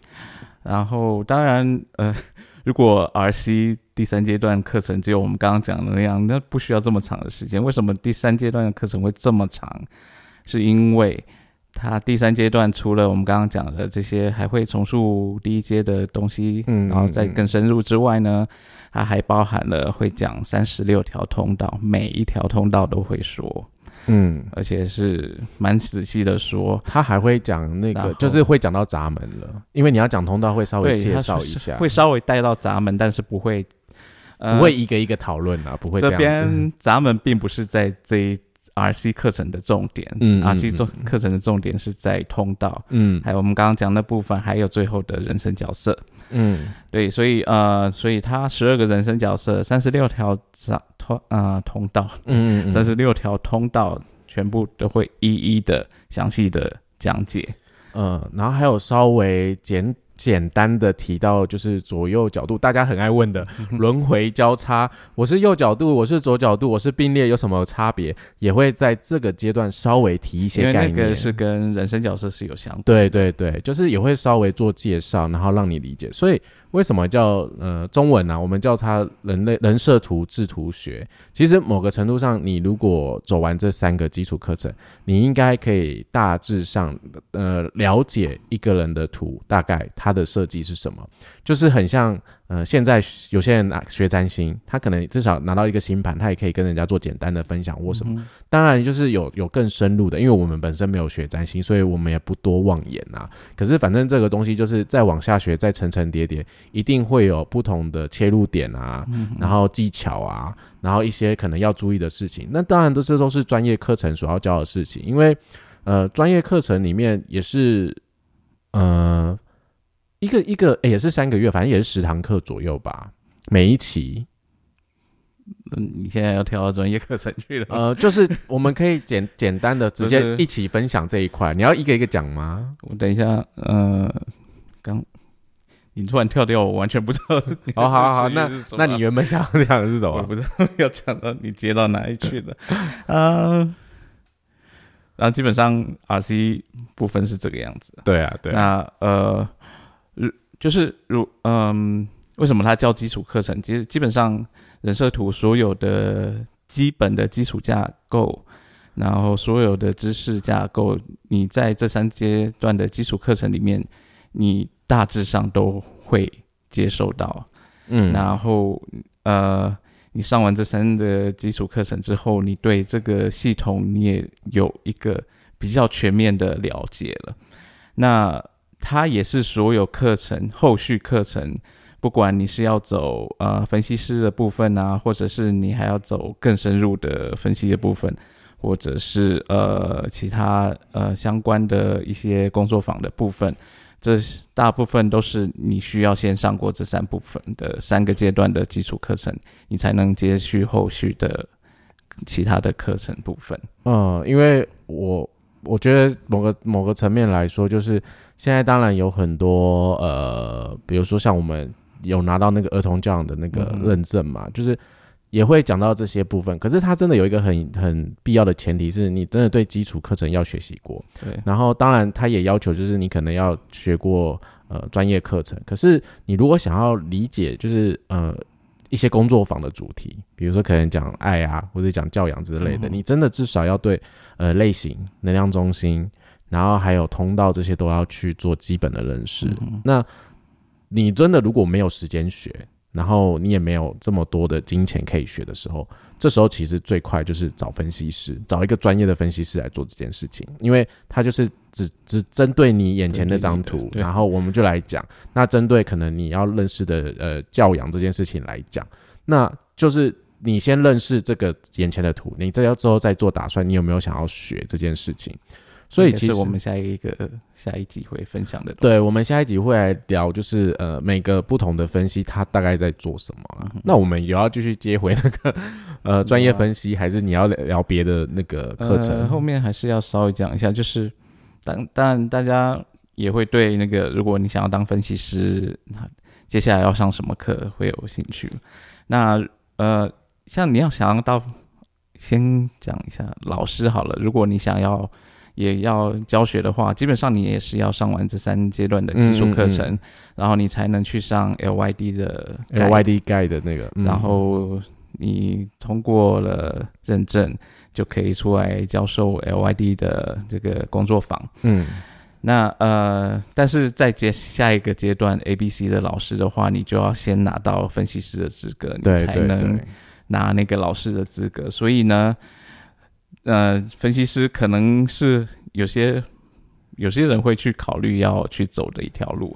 然后，当然，呃，如果 R C 第三阶段课程只有我们刚刚讲的那样，那不需要这么长的时间。为什么第三阶段的课程会这么长？是因为它第三阶段除了我们刚刚讲的这些还会重述第一阶的东西、嗯、然后再更深入之外呢，它还包含了会讲三十六条通道，每一条通道都会说，嗯，而且是蛮仔细的说。他还会讲那个就是会讲到闸门了，因为你要讲通道会稍微介绍一下，会稍微带到闸门，但是不会、呃、不会一个一个讨论啊，不会这样子。这边闸门并不是在这一R C 课程的重点、嗯、R C 课程的重点是在通道、嗯、还有我们刚刚讲的部分，还有最后的人生角色、嗯、对，所以呃，所以他十二个人生角色，三十六条、呃、通道、嗯嗯、三十六条通道全部都会一一的详细的讲解、呃、然后还有稍微简简单的提到就是左右角度，大家很爱问的轮回交叉，我是右角度，我是左角度，我是并列，有什么差别，也会在这个阶段稍微提一些概念，因为那个是跟人生角色是有相关的。对对对，就是也会稍微做介绍，然后让你理解。所以为什么叫呃中文啊，我们叫它人类人设图制图学。其实某个程度上，你如果走完这三个基础课程，你应该可以大致上呃了解一个人的图，大概它的设计是什么。就是很像呃现在有些人学占星，他可能至少拿到一个星盘，他也可以跟人家做简单的分享或什么。嗯、当然就是有有更深入的，因为我们本身没有学占星，所以我们也不多妄言啊。可是反正这个东西就是再往下学，再层层叠叠，一定会有不同的切入点啊、嗯、然后技巧啊，然后一些可能要注意的事情。那当然这都是专业课程所要教的事情，因为呃专业课程里面也是呃一个一个、欸、也是三个月，反正也是十堂课左右吧，每一期。嗯、你现在要跳到专业课程去了？呃，就是我们可以简简单的直接一起分享这一块。你要一个一个讲吗？我等一下，呃，刚。你突然跳掉，我完全不知道。好好好，那那你原本想要讲的是什么？我不知道要讲到你接到哪里去的。啊，然后基本上 R C 部分是这个样子。对啊，对啊。那呃，就是如嗯、呃，为什么它叫基础课程？其实基本上人设图所有的基本的基础架构，然后所有的知识架构，你在这三阶段的基础课程里面，你大致上都会接受到，嗯，然后呃，你上完这三个基础课程之后，你对这个系统你也有一个比较全面的了解了。那它也是所有课程后续课程，不管你是要走呃分析师的部分啊，或者是你还要走更深入的分析的部分，或者是呃其他呃相关的一些工作坊的部分。这大部分都是你需要先上过这三部分的三个阶段的基础课程，你才能接续后续的其他的课程部分。嗯，因为我我觉得某个某个层面来说，就是现在当然有很多呃，比如说像我们有拿到那个儿童教养的那个认证嘛，嗯、就是也会讲到这些部分。可是它真的有一个很很必要的前提，是你真的对基础课程要学习过。对。然后当然它也要求就是你可能要学过呃专业课程。可是你如果想要理解就是呃一些工作坊的主题，比如说可能讲爱啊，或者讲教养之类的，嗯、你真的至少要对呃类型、能量中心，然后还有通道这些都要去做基本的认识。嗯、那你真的如果没有时间学，然后你也没有这么多的金钱可以学的时候，这时候其实最快就是找分析师，找一个专业的分析师来做这件事情，因为他就是只只针对你眼前那张图，然后我们就来讲。那针对可能你要认识的呃教养这件事情来讲，那就是你先认识这个眼前的图，你这要之后再做打算，你有没有想要学这件事情？所以其实我们下一个下一集会分享的东西，对，我们下一集会来聊，就是呃每个不同的分析它大概在做什么啦、嗯、那我们也要继续接回那个呃专业分析、嗯啊、还是你要聊别的那个课程、呃、后面还是要稍微讲一下，就是当当然大家也会对那个如果你想要当分析师接下来要上什么课会有兴趣。那呃像你要想要到先讲一下老师好了，如果你想要也要教学的话，基本上你也是要上完这三阶段的基础课程、嗯嗯嗯、然后你才能去上 L Y D 的 L Y D Guide 的那个、嗯、然后你通过了认证就可以出来教授 L Y D 的这个工作坊。嗯，那呃但是在接下一个阶段 A B C 的老师的话，你就要先拿到分析师的资格，你才能拿那个老师的资格。所以呢呃，分析师可能是有些有些人会去考虑要去走的一条路。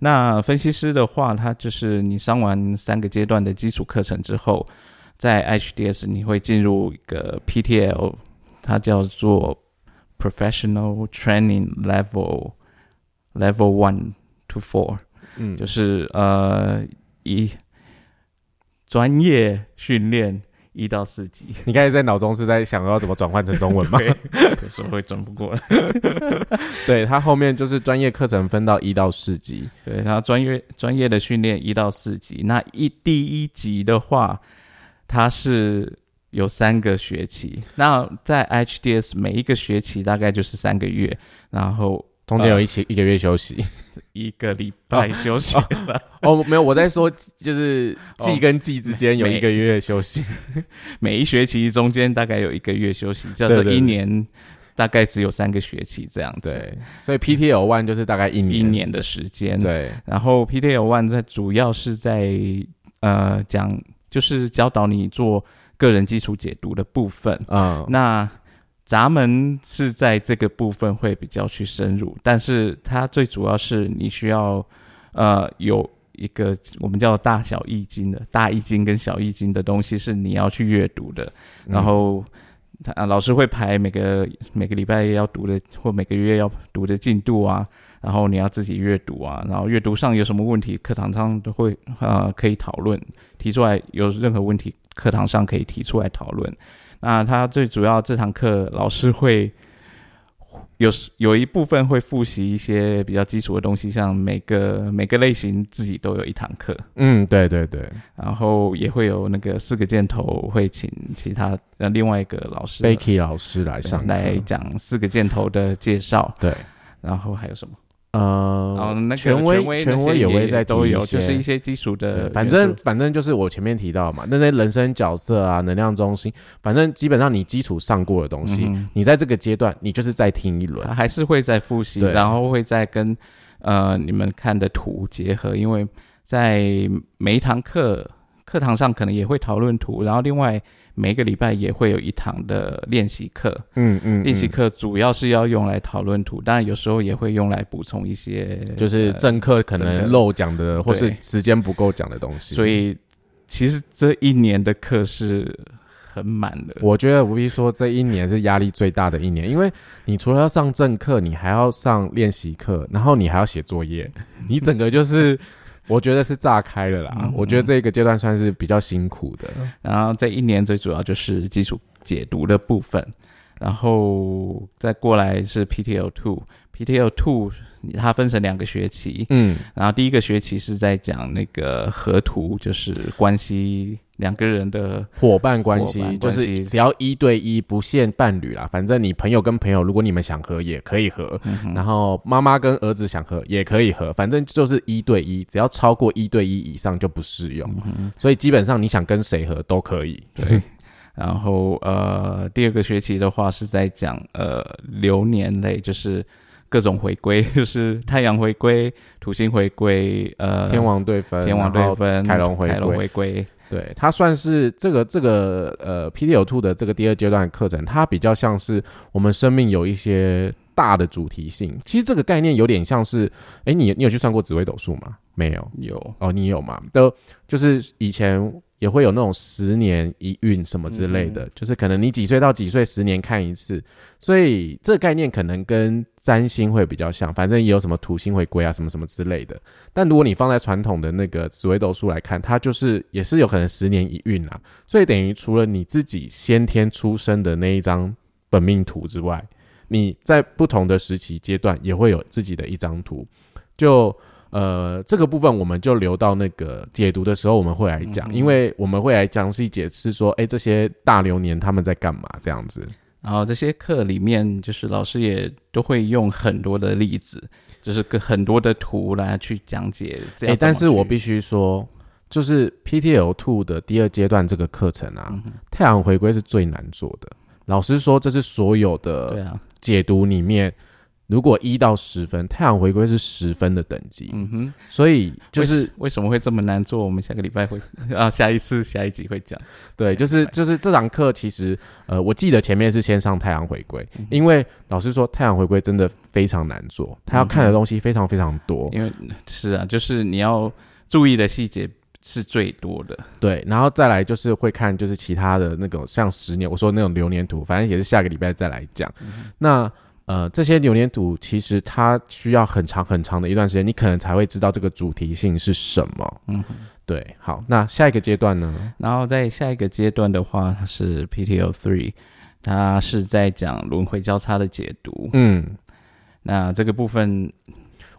那分析师的话，他就是你上完三个阶段的基础课程之后，在 I H D S 你会进入一个 P T L， 它叫做 Professional Training Level Level One to Four， 嗯，就是呃一专业训练。一到四级，你刚才在脑中是在想要怎么转换成中文吗？有时候会转不过来。对，他后面就是专业课程分到一到四级，对，他专业专业的训练一到四级。那一第一级的话，它是有三个学期。那在 H D S 每一个学期大概就是三个月，然后中间有一期、呃、一个月休息，一个礼拜休息了。哦，哦哦没有，我在说就是季跟季之间有一个月休息，哦、每, 每一学期中间大概有一个月休息，叫做一年大概只有三个学期这样子。对，所以 P T L One 就是大概一年一年的时间。对，然后 P T L One 在主要是在呃讲就是教导你做个人基础解读的部分。嗯，那。咱们是在这个部分会比较去深入，但是它最主要是你需要呃有一个我们叫大小易经的大易经跟小易经的东西是你要去阅读的，然后、嗯啊、老师会排每个每个礼拜要读的或每个月要读的进度啊，然后你要自己阅读啊，然后阅读上有什么问题课堂上都会呃可以讨论提出来，有任何问题课堂上可以提出来讨论。那他最主要这堂课老师会有有一部分会复习一些比较基础的东西，像每个每个类型自己都有一堂课。嗯，对对对。然后也会有那个四个箭头，会请其他呃另外一个老师 Becky 老师来上来讲四个箭头的介绍。对。然后还有什么？呃，然后那个权威权威也会在都有，就是一些基础的，反正反正就是我前面提到嘛，那些人生角色啊、能量中心，反正基本上你基础上过的东西，嗯、你在这个阶段你就是再听一轮，还是会再复习，然后会再跟呃你们看的图结合，因为在每一堂课课堂上可能也会讨论图，然后另外每个礼拜也会有一堂的练习课。嗯嗯，练习课主要是要用来讨论图，当然有时候也会用来补充一些就是正课可能漏讲的、呃、或是时间不够讲的东西。所以其实这一年的课是很满的，我觉得无比说这一年是压力最大的一年，因为你除了要上正课，你还要上练习课，然后你还要写作业，你整个就是我觉得是炸开了啦、嗯、我觉得这个阶段算是比较辛苦的。然后这一年最主要就是基础解读的部分，然后再过来是 P T L 二 P T L 二 它分成两个学期。嗯，然后第一个学期是在讲那个合图，就是关系两个人的伙伴关系，就是只要一对一，不限伴侣啦，反正你朋友跟朋友如果你们想合也可以合、嗯、然后妈妈跟儿子想合也可以合，反正就是一对一，只要超过一对一以上就不适用、嗯、所以基本上你想跟谁合都可以。对然后呃，第二个学期的话是在讲呃流年类，就是各种回归，就是太阳回归、土星回归、呃天王对分、天王对分、凯龙回归。对，它算是这个这个呃 P T L 二 的这个第二阶段的课程，它比较像是我们生命有一些大的主题性。其实这个概念有点像是，哎，你你有去算过紫微斗数吗？没有，有哦，你有吗？都就是以前也会有那种十年一运什么之类的、嗯、就是可能你几岁到几岁十年看一次，所以这个概念可能跟占星会比较像，反正也有什么土星回归啊什么什么之类的。但如果你放在传统的那个紫微斗数来看，它就是也是有可能十年一运啊，所以等于除了你自己先天出生的那一张本命图之外，你在不同的时期阶段也会有自己的一张图。就呃，这个部分我们就留到那个解读的时候我们会来讲、嗯、因为我们会来详细解释说诶这些大流年他们在干嘛这样子。然后这些课里面就是老师也都会用很多的例子，就是很多的图来去讲解这样。诶但是我必须说就是 P T L 二 的第二阶段这个课程啊、嗯、太阳回归是最难做的，老师说这是所有的解读里面如果一到十分，太阳回归是十分的等级。嗯哼，所以就是为 什, 为什么会这么难做？我们下个礼拜会啊，下一次下一集会讲。对，就是就是这堂课其实呃，我记得前面是先上太阳回归、嗯，因为老师说太阳回归真的非常难做，他要看的东西非常非常多。嗯、因为是啊，就是你要注意的细节是最多的。对，然后再来就是会看就是其他的那种像十年，我说那种流年图，反正也是下个礼拜再来讲。嗯、那呃，这些流年图其实它需要很长很长的一段时间，你可能才会知道这个主题性是什么。嗯，对。好，那下一个阶段呢？然后在下一个阶段的话，它是 P T L 三， 它是在讲轮回交叉的解读。嗯，那这个部分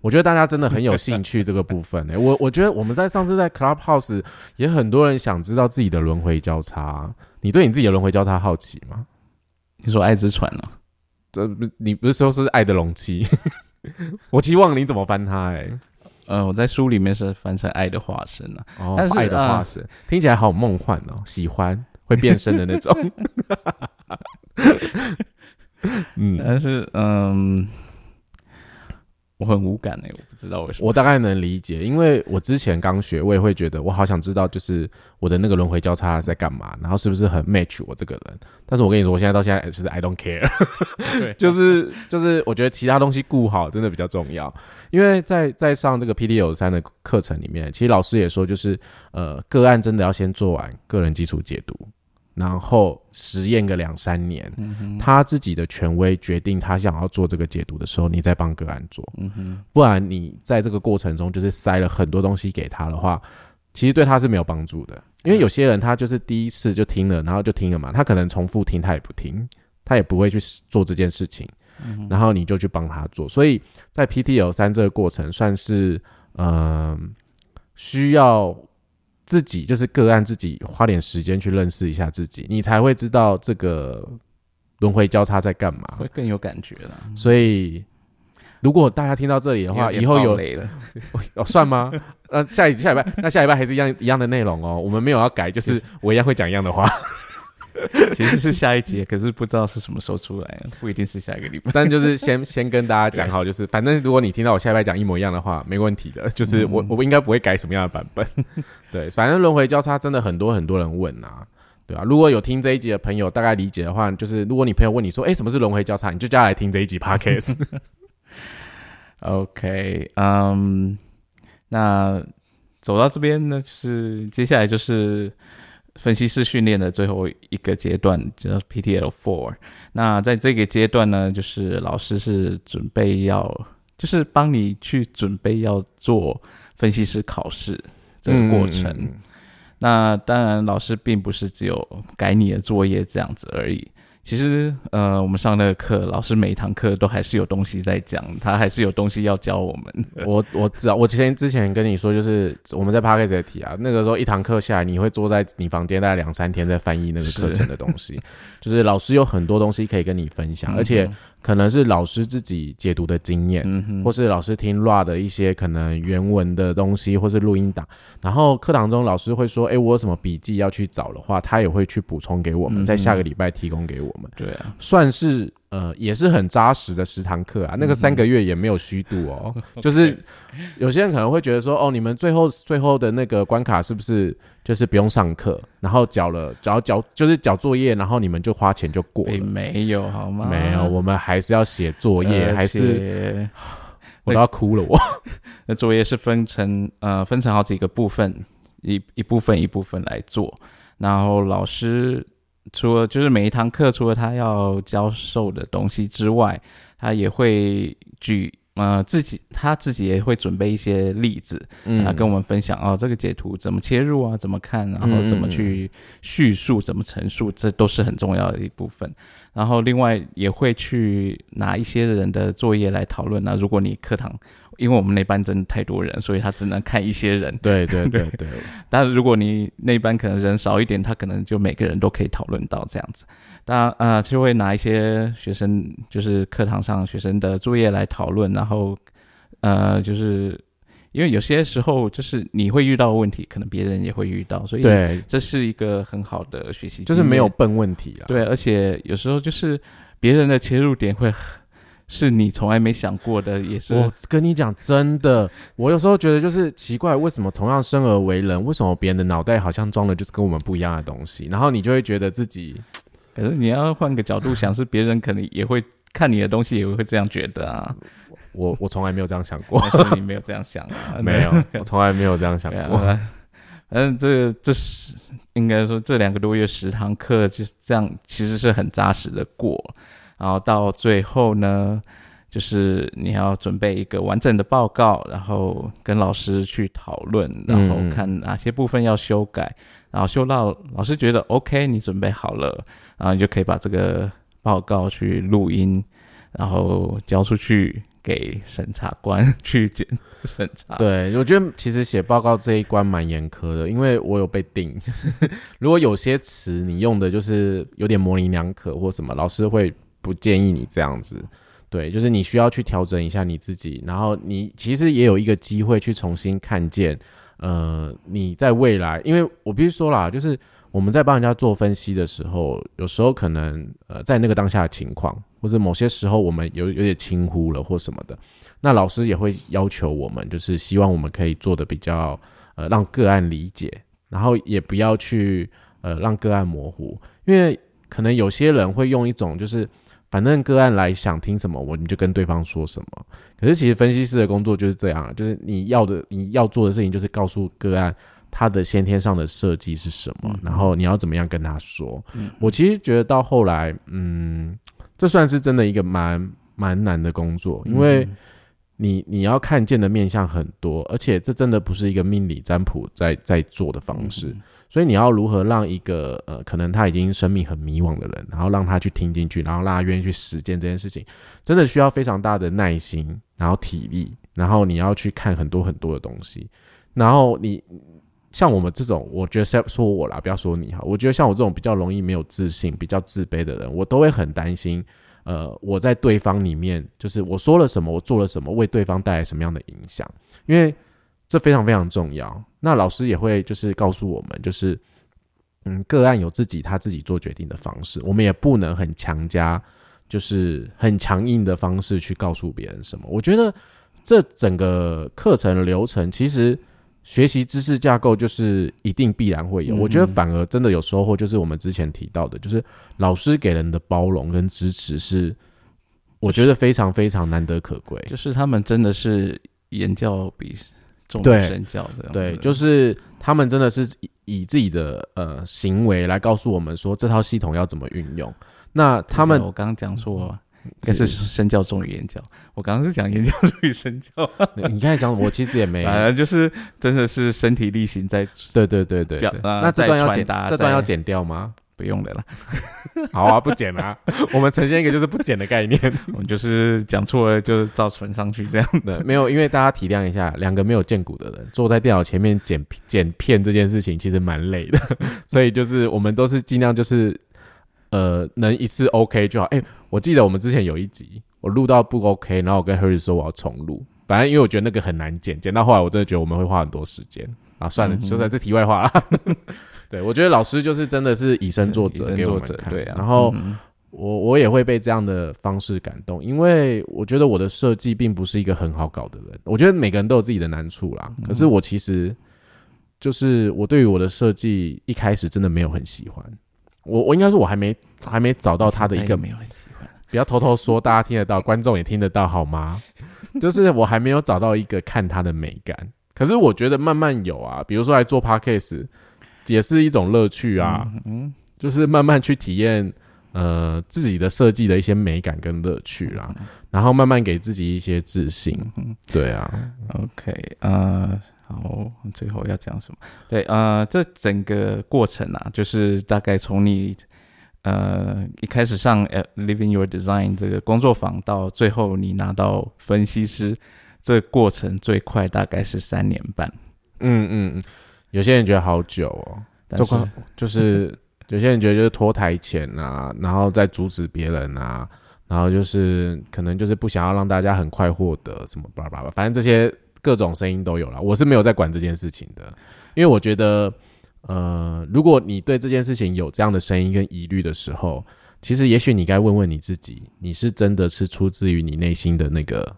我觉得大家真的很有兴趣这个部分、欸、我我觉得我们在上次在 Clubhouse 也很多人想知道自己的轮回交叉。你对你自己的轮回交叉好奇吗？你说爱之船啊？这你不是说是爱的容器我期望你怎么翻它。哎、欸，呃，我在书里面是翻成爱的化身啊、哦、但是爱的化身、呃、听起来好梦幻哦，喜欢会变身的那种嗯，但是嗯我很无感。哎、欸，我不知道为什么。我大概能理解，因为我之前刚学，我也会觉得我好想知道，就是我的那个轮回交叉在干嘛，然后是不是很 match 我这个人。但是我跟你说，我现在到现在就是 I don't care， 對就是就是我觉得其他东西顾好真的比较重要。因为在在上这个 P T L 三 的课程里面，其实老师也说，就是呃个案真的要先做完个人基础解读，然后实验个两三年、嗯、他自己的权威决定他想要做这个解读的时候，你再帮个案做、嗯、哼不然你在这个过程中就是塞了很多东西给他的话，其实对他是没有帮助的。因为有些人他就是第一次就听了然后就听了嘛，他可能重复听他也不听，他也不会去做这件事情、嗯、然后你就去帮他做。所以在 P T L 三 这个过程算是、呃、需要自己就是个案自己花点时间去认识一下自己，你才会知道这个轮回交叉在干嘛，会更有感觉啦。所以如果大家听到这里的话，以后有雷了哦，算吗？那下一下一拜，那下一拜还是一样一样的内容哦，我们没有要改，就是我一样会讲一样的话。其实是下一集，可是不知道是什么时候出来，不一定是下一个礼拜。但就是先先跟大家讲好，就是反正如果你听到我下一拜讲一模一样的话，没问题的，就是我、嗯、我应该不会改什么样的版本。对，反正轮回交叉真的很多很多人问啊，对啊，如果有听这一集的朋友大概理解的话，就是如果你朋友问你说，哎、欸，什么是轮回交叉，你就叫他来听这一集 podcast。OK， 嗯、um, ，那走到这边呢，就是接下来就是分析师训练的最后一个阶段，叫 P T L 四。 那在这个阶段呢，就是老师是准备要就是帮你去准备要做分析师考试这个过程、嗯、那当然老师并不是只有改你的作业这样子而已，其实呃我们上那个课，老师每一堂课都还是有东西在讲，他还是有东西要教我们。我我知道，我之前跟你说，就是我们在 Podcast 也提啊，那个时候一堂课下来，你会坐在你房间大概两三天在翻译那个课程的东西，就是老师有很多东西可以跟你分享，嗯、而且可能是老师自己解读的经验、嗯，或是老师听 R A 的一些可能原文的东西，或是录音档。然后课堂中老师会说，哎、欸，我有什么笔记要去找的话，他也会去补充给我们、嗯，在下个礼拜提供给我们。对啊，算是。呃，也是很扎实的十堂课啊，那个三个月也没有虚度哦、喔嗯。就是有些人可能会觉得说，哦，你们最后最后的那个关卡是不是就是不用上课，然后缴了，只要缴就是缴作业，然后你们就花钱就过了？欸、没有好吗？没有，我们还是要写作业，还是我都要哭了我。那, 那作业是分成呃分成好几个部分，一一部分一部分来做，然后老师。除了就是每一堂课，除了他要教授的东西之外，他也会举呃自己他自己也会准备一些例子，嗯、啊，跟我们分享哦，这个解图怎么切入啊，怎么看，然后怎么去叙述，怎么陈述，这都是很重要的一部分。然后另外也会去拿一些人的作业来讨论啊，如果你课堂。因为我们那班真的太多人，所以他只能看一些人。对对对 对, 對。但如果你那班可能人少一点，他可能就每个人都可以讨论到这样子。那呃就会拿一些学生，就是课堂上学生的作业来讨论，然后呃就是因为有些时候就是你会遇到的问题，可能别人也会遇到，所以这是一个很好的学习，就是没有笨问题啦。对，而且有时候就是别人的切入点会。是你从来没想过的，也是我跟你讲，真的，我有时候觉得就是奇怪，为什么同样生而为人，为什么别人的脑袋好像装的就是跟我们不一样的东西，然后你就会觉得自己，可是你要换个角度想，是别人可能也会看你的东西，也会这样觉得啊。我我从来没有这样想过，但是你没有这样想啊？没有，我从来没有这样想过。反正这这是应该说这两个多月十堂课就是这样，其实是很扎实的过。然后到最后呢，就是你要准备一个完整的报告，然后跟老师去讨论，然后看哪些部分要修改，嗯、然后修到老师觉得 OK， 你准备好了，然后你就可以把这个报告去录音，然后交出去给审查官去检审查。对，我觉得其实写报告这一关蛮严苛的，因为我有被定，如果有些词你用的就是有点模棱两可或什么，老师会。不建议你这样子，对，就是你需要去调整一下你自己，然后你其实也有一个机会去重新看见，呃，你在未来，因为我必须说啦，就是我们在帮人家做分析的时候，有时候可能呃在那个当下的情况，或者某些时候我们有有点轻忽了或什么的，那老师也会要求我们，就是希望我们可以做的比较呃让个案理解，然后也不要去呃让个案模糊，因为可能有些人会用一种就是。反正个案来想听什么，我们就跟对方说什么。可是其实分析师的工作就是这样，就是你要的你要做的事情就是告诉个案他的先天上的设计是什么，嗯、然后你要怎么样跟他说。嗯、我其实觉得到后来，嗯，这算是真的一个蛮蛮难的工作，因为你你要看见的面向很多，而且这真的不是一个命理占卜在在做的方式。嗯所以你要如何让一个呃，可能他已经生命很迷惘的人，然后让他去听进去，然后让他愿意去实践这件事情，真的需要非常大的耐心，然后体力，然后你要去看很多很多的东西。然后你像我们这种，我觉得说我啦，不要说你哈，我觉得像我这种比较容易没有自信、比较自卑的人，我都会很担心，呃，我在对方里面，就是我说了什么，我做了什么，为对方带来什么样的影响，因为。这非常非常重要。那老师也会就是告诉我们，就是嗯，个案有自己他自己做决定的方式，我们也不能很强加，就是很强硬的方式去告诉别人什么。我觉得这整个课程流程，其实学习知识架构就是一定必然会有。嗯嗯我觉得反而真的有收获，就是我们之前提到的，就是老师给人的包容跟支持是，我觉得非常非常难得可贵。就是他们真的是言教比。对身教这样，对，就是他们真的是以自己的呃行为来告诉我们说这套系统要怎么运用。那他们，我刚刚讲说，应该是身教重于言教。我刚刚是讲言教重于身教。你刚才讲，我其实也没有，反正就是真的是身体力行在。对对对对。那这段要剪，这段要剪掉吗？不用的了。好啊，不剪啊。我们呈现一个就是不剪的概念，我们就是讲错了就照存上去这样的。没有，因为大家体谅一下，两个没有见骨的人坐在电脑前面剪剪片这件事情其实蛮累的，所以就是我们都是尽量就是呃能一次 OK 就好。哎、欸，我记得我们之前有一集我录到不 OK， 然后我跟 Harris 说我要重录，反正因为我觉得那个很难剪，剪到后来我真的觉得我们会花很多时间啊。算了，嗯、就在这题外话啦。对，我觉得老师就是真的是以身作则给我们看，对啊。然后、嗯、我我也会被这样的方式感动，因为我觉得我的设计并不是一个很好搞的人。我觉得每个人都有自己的难处啦，嗯、可是我其实就是我对于我的设计一开始真的没有很喜欢。我我应该说我还没还没找到他的一个没有很喜欢，不要偷偷说，大家听得到，观众也听得到好吗？就是我还没有找到一个看他的美感，可是我觉得慢慢有啊，比如说来做 podcast。也是一种乐趣啊，嗯嗯，就是慢慢去体验呃自己的设计的一些美感跟乐趣啦，嗯嗯，然后慢慢给自己一些自信，嗯嗯，对啊。 OK， 呃好，最后要讲什么？对，呃这整个过程啊，就是大概从你呃一开始上 Living Your Design 这个工作坊到最后你拿到分析师，这个过程最快大概是三年半。嗯嗯嗯，有些人觉得好久哦，但是就是有些人觉得就是拖台前啊，然后再阻止别人啊，然后就是可能就是不想要让大家很快获得什么吧吧吧，反正这些各种声音都有啦。我是没有在管这件事情的，因为我觉得呃，如果你对这件事情有这样的声音跟疑虑的时候，其实也许你该问问你自己，你是真的是出自于你内心的那个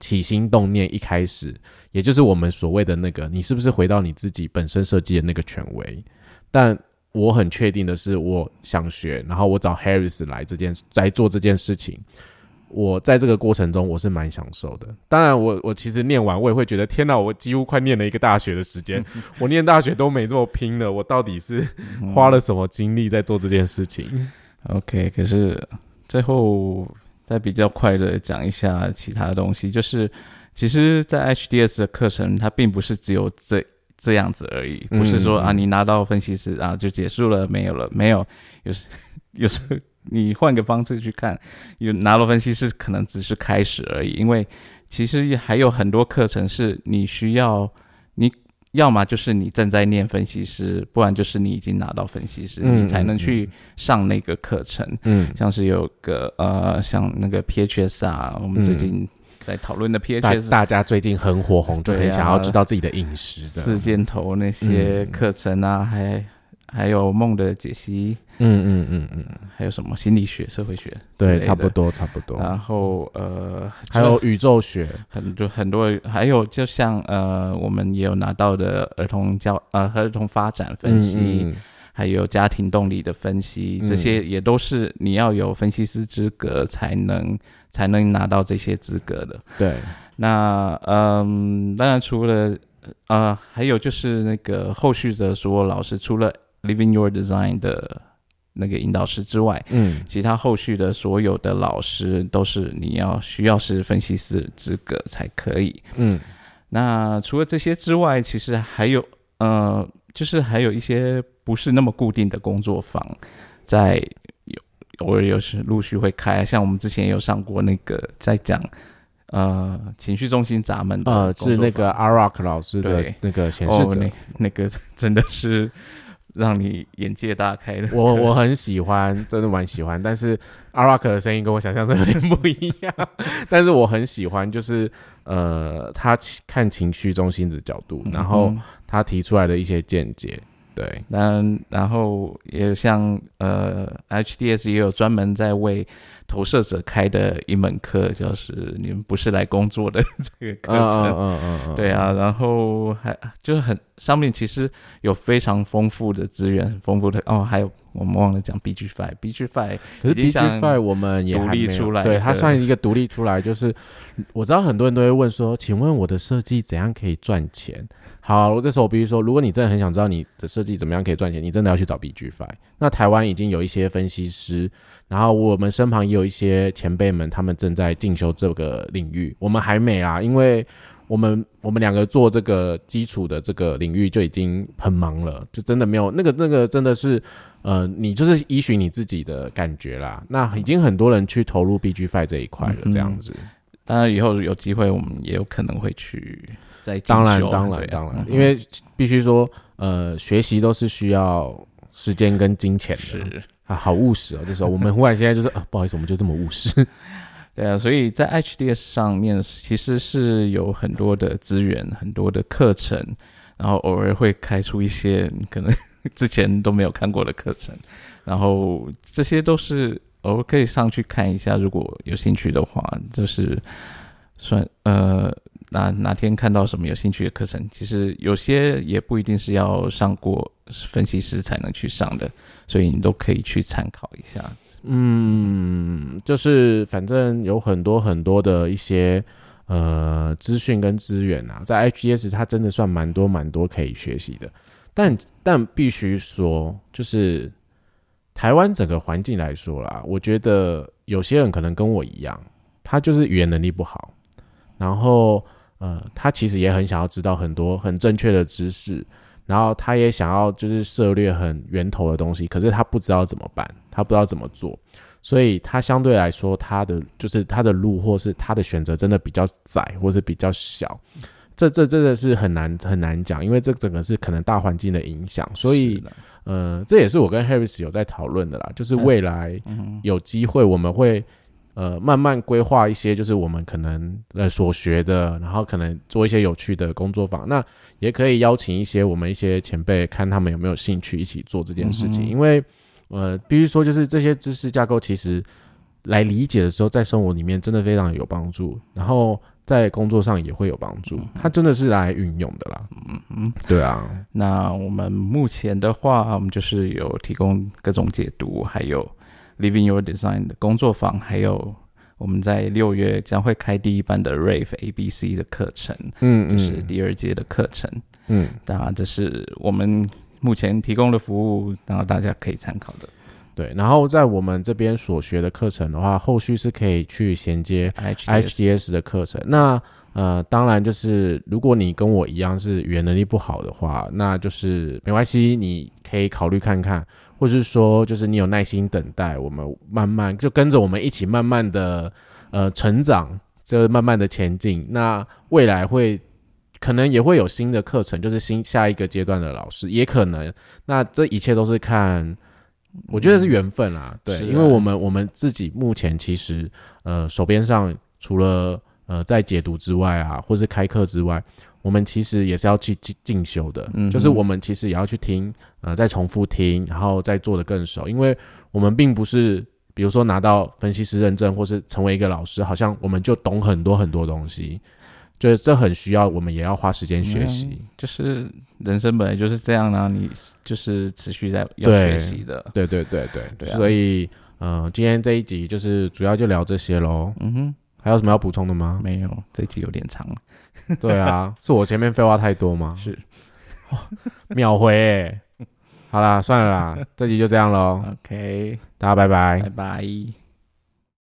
起心动念，一开始也就是我们所谓的那个你是不是回到你自己本身设计的那个权威。但我很确定的是，我想学，然后我找 Harris 来这件来做这件事情，我在这个过程中我是蛮享受的。当然我我其实念完我也会觉得天哪，我几乎快念了一个大学的时间，我念大学都没这么拼了，我到底是花了什么精力在做这件事情。 OK， 可是最后再比较快的讲一下其他东西，就是其实在 H D S 的课程它并不是只有这这样子而已，不是说、嗯、啊你拿到分析师啊就结束了，没有了，没有，有时有时你换个方式去看，有拿到分析师可能只是开始而已，因为其实还有很多课程是你需要，你要么就是你正在念分析师，不然就是你已经拿到分析师，嗯、你才能去上那个课程。嗯，像是有个呃，像那个 P H S 啊，我们最近在讨论的 P H S，、嗯、大, 大家最近很火红，就很想要知道自己的饮食的、啊、四箭头那些课程啊，嗯、还还有梦的解析，嗯嗯嗯嗯，还有什么心理学、社会学，对，差不多差不多。然后呃，还有宇宙学，很多很多，还有就像呃，我们也有拿到的儿童教呃儿童发展分析、嗯嗯，还有家庭动力的分析，这些也都是你要有分析师资格才能才能拿到这些资格的。对，那嗯、呃，当然除了呃，还有就是那个后续的所有老师除了Living Your Design 的那个引导师之外，嗯，其他后续的所有的老师都是你要需要是分析师资格才可以，嗯。那除了这些之外，其实还有呃，就是还有一些不是那么固定的工作坊，在有偶尔有时陆续会开，像我们之前有上过那个在讲呃情绪中心闸门的工作坊，呃，是那个 Aroc 老师的那个显示者，哦、那, 那个真的是。让你眼界大开的，我我很喜欢，真的蛮喜欢。但是 Aroc 的声音跟我想象中有点不一样，但是我很喜欢，就是呃，他看情绪中心的角度，然后他提出来的一些见解。嗯嗯对，那然后也有像呃 H D S 也有专门在为投射者开的一门课，就是你们不是来工作的这个课程，啊啊啊啊对啊，然后还就是很上面其实有非常丰富的资源，很丰富的哦，还有我们忘了讲 B G 五，B G 五 可是 B G 五 我们也独立出来，对，它算一个独立出来，就是我知道很多人都会问说，请问我的设计怎样可以赚钱？好，这时候我必须说，如果你真的很想知道你的设计怎么样可以赚钱，你真的要去找 B G 五。那台湾已经有一些分析师，然后我们身旁也有一些前辈们，他们正在进修这个领域。我们还没啦，因为我们我们两个做这个基础的这个领域就已经很忙了，就真的没有那个那个真的是呃，你就是依循你自己的感觉啦。那已经很多人去投入 B G 五 这一块了，这样子。当然以后有机会我们也有可能会去再进修，当然当然当然、嗯、因为必须说呃，学习都是需要时间跟金钱的，是啊，好务实哦。这时候我们忽然现在就是、啊、不好意思，我们就这么务实。对啊，所以在 H D S 上面其实是有很多的资源，很多的课程，然后偶尔会开出一些可能之前都没有看过的课程，然后这些都是偶尔可以上去看一下，如果有兴趣的话，就是算呃哪哪天看到什么有兴趣的课程，其实有些也不一定是要上过分析师才能去上的，所以你都可以去参考一下。嗯，就是反正有很多很多的一些呃资讯跟资源啊，在 I H D S 它真的算蛮多蛮多可以学习的，但但必须说，就是台湾整个环境来说啦，我觉得有些人可能跟我一样，他就是语言能力不好，然后呃，他其实也很想要知道很多很正确的知识，然后他也想要就是涉略很源头的东西，可是他不知道怎么办，他不知道怎么做，所以他相对来说他的就是他的路或是他的选择真的比较窄或是比较小，这这真的是很难很难讲，因为这整个是可能大环境的影响，所以呃，这也是我跟 Harris 有在讨论的啦，就是未来有机会我们会呃，慢慢规划一些就是我们可能呃所学的，然后可能做一些有趣的工作坊，那也可以邀请一些我们一些前辈，看他们有没有兴趣一起做这件事情、嗯、因为呃必须说就是这些知识架构其实来理解的时候，在生活里面真的非常有帮助，然后在工作上也会有帮助，它真的是来运用的啦。嗯嗯，对啊。那我们目前的话，我们就是有提供各种解读，还有Living Your Design 的工作坊，还有我们在六月将会开第一班的 Rave A B C 的课程，嗯，就是第二阶的课程，嗯，当然这是我们目前提供的服务，然后大家可以参考的。对，然后在我们这边所学的课程的话，后续是可以去衔接 I H D S 的课程。那呃，当然就是如果你跟我一样是语言能力不好的话，那就是没关系，你可以考虑看看，或是说就是你有耐心等待，我们慢慢就跟着我们一起慢慢的呃成长，就慢慢的前进。那未来会可能也会有新的课程，就是新下一个阶段的老师也可能，那这一切都是看，我觉得是缘分啦、嗯、对、啊、因为我们我们自己目前其实呃手边上除了呃，在解读之外啊，或是开课之外，我们其实也是要去进修的、嗯、就是我们其实也要去听呃，再重复听，然后再做得更熟，因为我们并不是比如说拿到分析师认证或是成为一个老师，好像我们就懂很多很多东西，就是这很需要我们也要花时间学习、嗯、就是人生本来就是这样啊，你就是持续在要学习的，对对对 对, 对, 对、啊、所以呃，今天这一集就是主要就聊这些咯。嗯哼，还有什么要补充的吗？没有，这一集有点长了。对啊，是我前面废话太多吗？是，哦、秒回欸。好啦，算了啦，这集就这样咯。OK， 大家拜拜，拜拜。